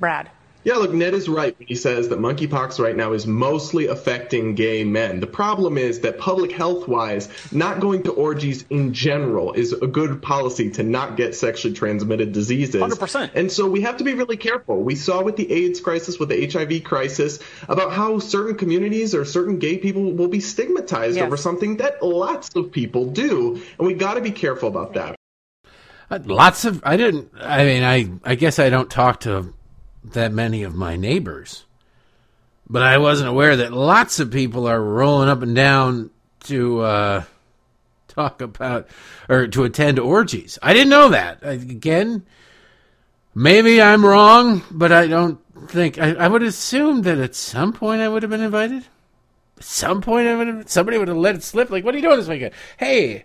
Brad. Yeah, look, Ned is right when he says that monkeypox right now is mostly affecting gay men. The problem is that public health-wise, not going to orgies in general is a good policy to not get sexually transmitted diseases. one hundred percent. And so we have to be really careful. We saw with the AIDS crisis, with the H I V crisis, about how certain communities or certain gay people will be stigmatized yes. over something that lots of people do. And we got to be careful about that. Uh, lots of – I didn't – I mean, I, I guess I don't talk to – that many of my neighbors, but I wasn't aware that lots of people are rolling up and down to uh, talk about or to attend orgies. I didn't know that. I, again, maybe I'm wrong, but I don't think I, I would assume that at some point I would have been invited. At some point, I would have, somebody would have let it slip. Like, what are you doing this weekend? Hey,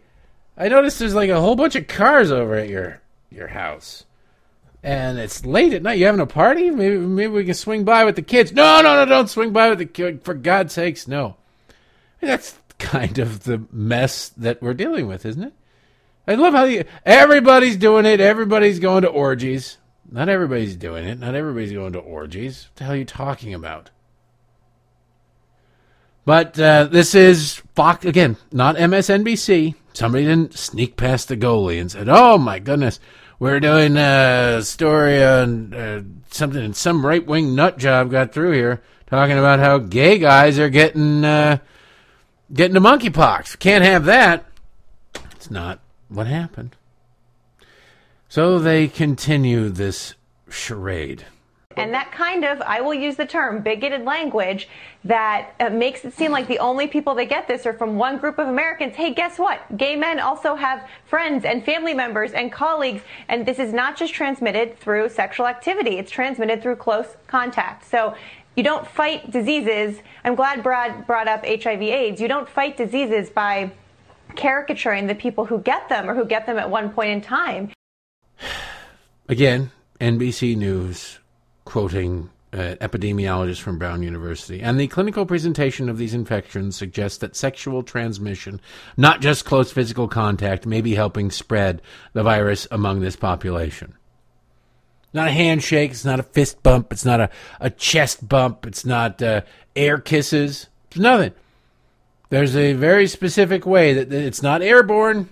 I noticed there's like a whole bunch of cars over at your your house. And it's late at night. You having a party? Maybe maybe we can swing by with the kids. No, no, no, don't swing by with the kids. For God's sakes, no. That's kind of the mess that we're dealing with, isn't it? I love how you, everybody's doing it. Everybody's going to orgies. Not everybody's doing it. Not everybody's going to orgies. What the hell are you talking about? But uh, this is Fox, again, not M S N B C. Somebody didn't sneak past the goalie and said, oh, my goodness. We're doing a story on uh, something, and some right-wing nut job got through here talking about how gay guys are getting uh, getting the monkeypox. Can't have that. It's not what happened. So they continue this charade. And that kind of, I will use the term, bigoted language that uh, makes it seem like the only people that get this are from one group of Americans. Hey, guess what? Gay men also have friends and family members and colleagues, and this is not just transmitted through sexual activity. It's transmitted through close contact. So you don't fight diseases. I'm glad Brad brought up H I V AIDS. You don't fight diseases by caricaturing the people who get them or who get them at one point in time. Again, N B C News. Quoting an epidemiologist from Brown University, and the clinical presentation of these infections suggests that sexual transmission, not just close physical contact, may be helping spread the virus among this population. Not a handshake, it's not a fist bump, it's not a, a chest bump, it's not uh, air kisses, it's nothing. There's a very specific way that, that it's not airborne.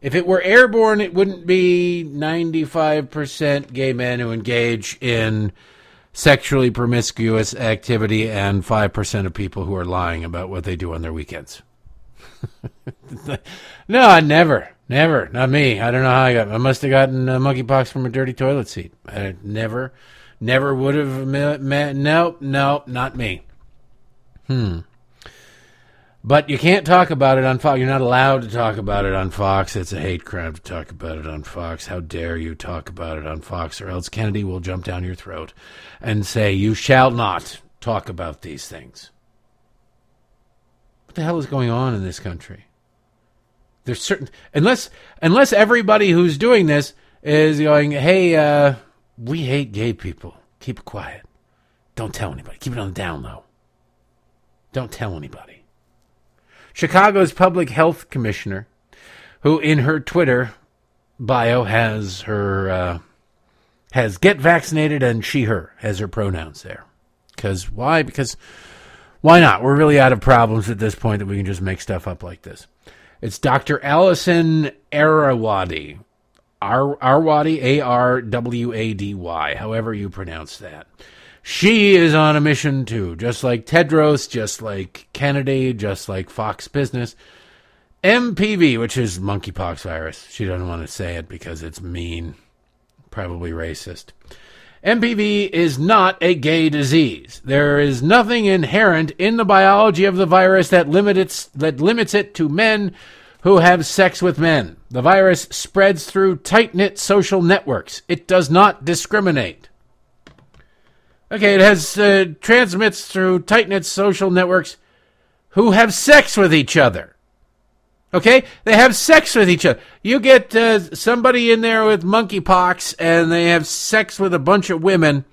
If it were airborne, it wouldn't be ninety-five percent gay men who engage in sexually promiscuous activity and five percent of people who are lying about what they do on their weekends. No, never, never, not me. I don't know how I got. I must have gotten uh, monkeypox from a dirty toilet seat. I never, never would have. Ma- ma- no, no, not me. Hmm. But you can't talk about it on Fox. You're not allowed to talk about it on Fox. It's a hate crime to talk about it on Fox. How dare you talk about it on Fox, or else Kennedy will jump down your throat and say, you shall not talk about these things. What the hell is going on in this country? There's certain unless unless everybody who's doing this is going, hey, uh, we hate gay people. Keep it quiet. Don't tell anybody. Keep it on the down low. Don't tell anybody. Chicago's public health commissioner, who in her Twitter bio has her uh, has get vaccinated and she her as her pronouns there. Because why? Because why not? We're really out of problems at this point that we can just make stuff up like this. It's Doctor Allison Arwady, Ar- Arwady, A R W A D Y, however you pronounce that. She is on a mission too, just like Tedros, just like Kennedy, just like Fox Business. M P V, which is monkeypox virus. She doesn't want to say it because it's mean, probably racist. M P V is not a gay disease. There is nothing inherent in the biology of the virus that limits that limits it to men who have sex with men. The virus spreads through tight-knit social networks. It does not discriminate. Okay, it has uh, transmits through tight-knit social networks who have sex with each other. Okay? They have sex with each other. You get uh, somebody in there with monkeypox and they have sex with a bunch of women.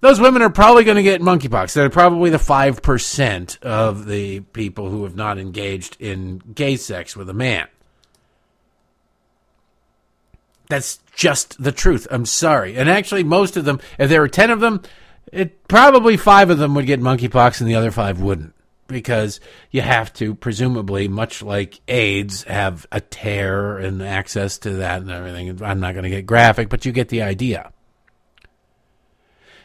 Those women are probably going to get monkeypox. They're probably the five percent of the people who have not engaged in gay sex with a man. That's just the truth. I'm sorry. And actually, most of them, if there were ten of them, it probably five of them would get monkeypox and the other five wouldn't. Because you have to, presumably, much like AIDS, have a tear and access to that and everything. I'm not going to get graphic, but you get the idea.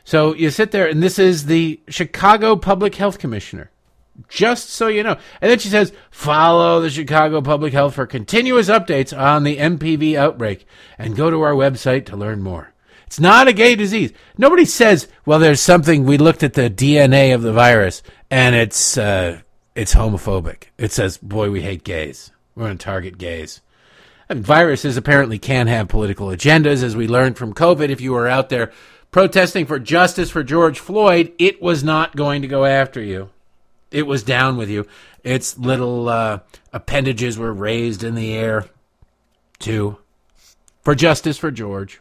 So you sit there, and this is the Chicago Public Health Commissioner, just so you know. And then she says, follow the Chicago Public Health for continuous updates on the M P V outbreak and go to our website to learn more. It's not a gay disease. Nobody says, well, there's something, we looked at the D N A of the virus, and it's uh, it's homophobic. It says, boy, we hate gays. We're going to target gays. And viruses apparently can have political agendas, as we learned from COVID. If you were out there protesting for justice for George Floyd, it was not going to go after you. It was down with you. Its little uh, appendages were raised in the air, too, for justice for George.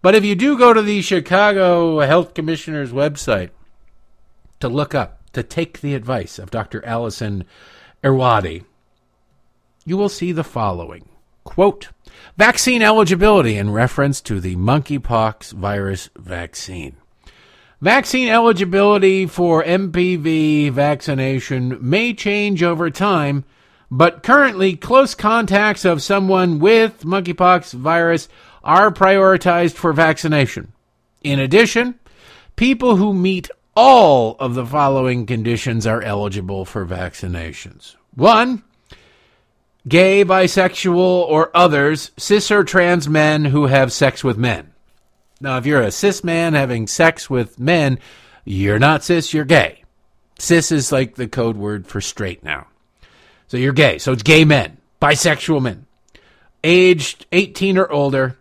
But if you do go to the Chicago Health Commissioner's website to look up, to take the advice of Doctor Allison Arwady, you will see the following. Quote, vaccine eligibility in reference to the monkeypox virus vaccine. Vaccine eligibility for M P V vaccination may change over time, but currently close contacts of someone with monkeypox virus are prioritized for vaccination. In addition, people who meet all of the following conditions are eligible for vaccinations. One, gay, bisexual, or others, cis or trans men who have sex with men. Now, if you're a cis man having sex with men, you're not cis, you're gay. Cis is like the code word for straight now. So you're gay. So it's gay men, bisexual men, aged eighteen or older,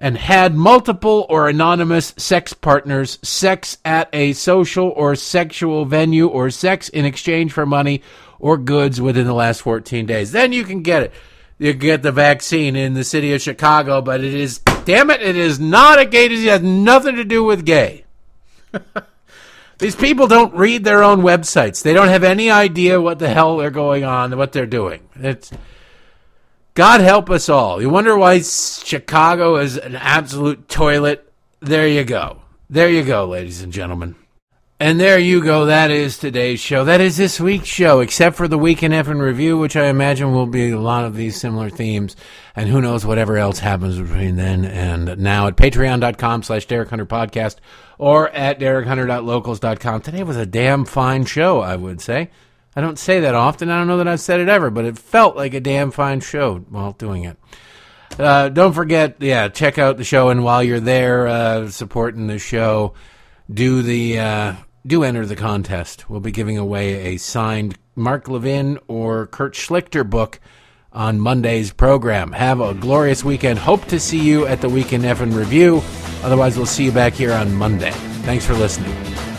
and had multiple or anonymous sex partners, sex at a social or sexual venue, or sex in exchange for money or goods within the last fourteen days. Then you can get it. You can get the vaccine in the city of Chicago, but it is, damn it, it is not a gay disease. It has nothing to do with gay. These people don't read their own websites. They don't have any idea what the hell they're going on, what they're doing. It's... God help us all. You wonder why Chicago is an absolute toilet? There you go. There you go, ladies and gentlemen. And there you go. That is today's show. That is this week's show, except for the Week in F in Review, which I imagine will be a lot of these similar themes. And who knows whatever else happens between then and now at patreon.com slash Derek Hunter Podcast or at derek hunter dot locals dot com. Today was a damn fine show, I would say. I don't say that often. I don't know that I've said it ever, but it felt like a damn fine show while doing it. Uh, don't forget, yeah, check out the show, and while you're there uh, supporting the show, do the uh, do enter the contest. We'll be giving away a signed Mark Levin or Kurt Schlichter book on Monday's program. Have a glorious weekend. Hope to see you at the Week in F in Review. Otherwise, we'll see you back here on Monday. Thanks for listening.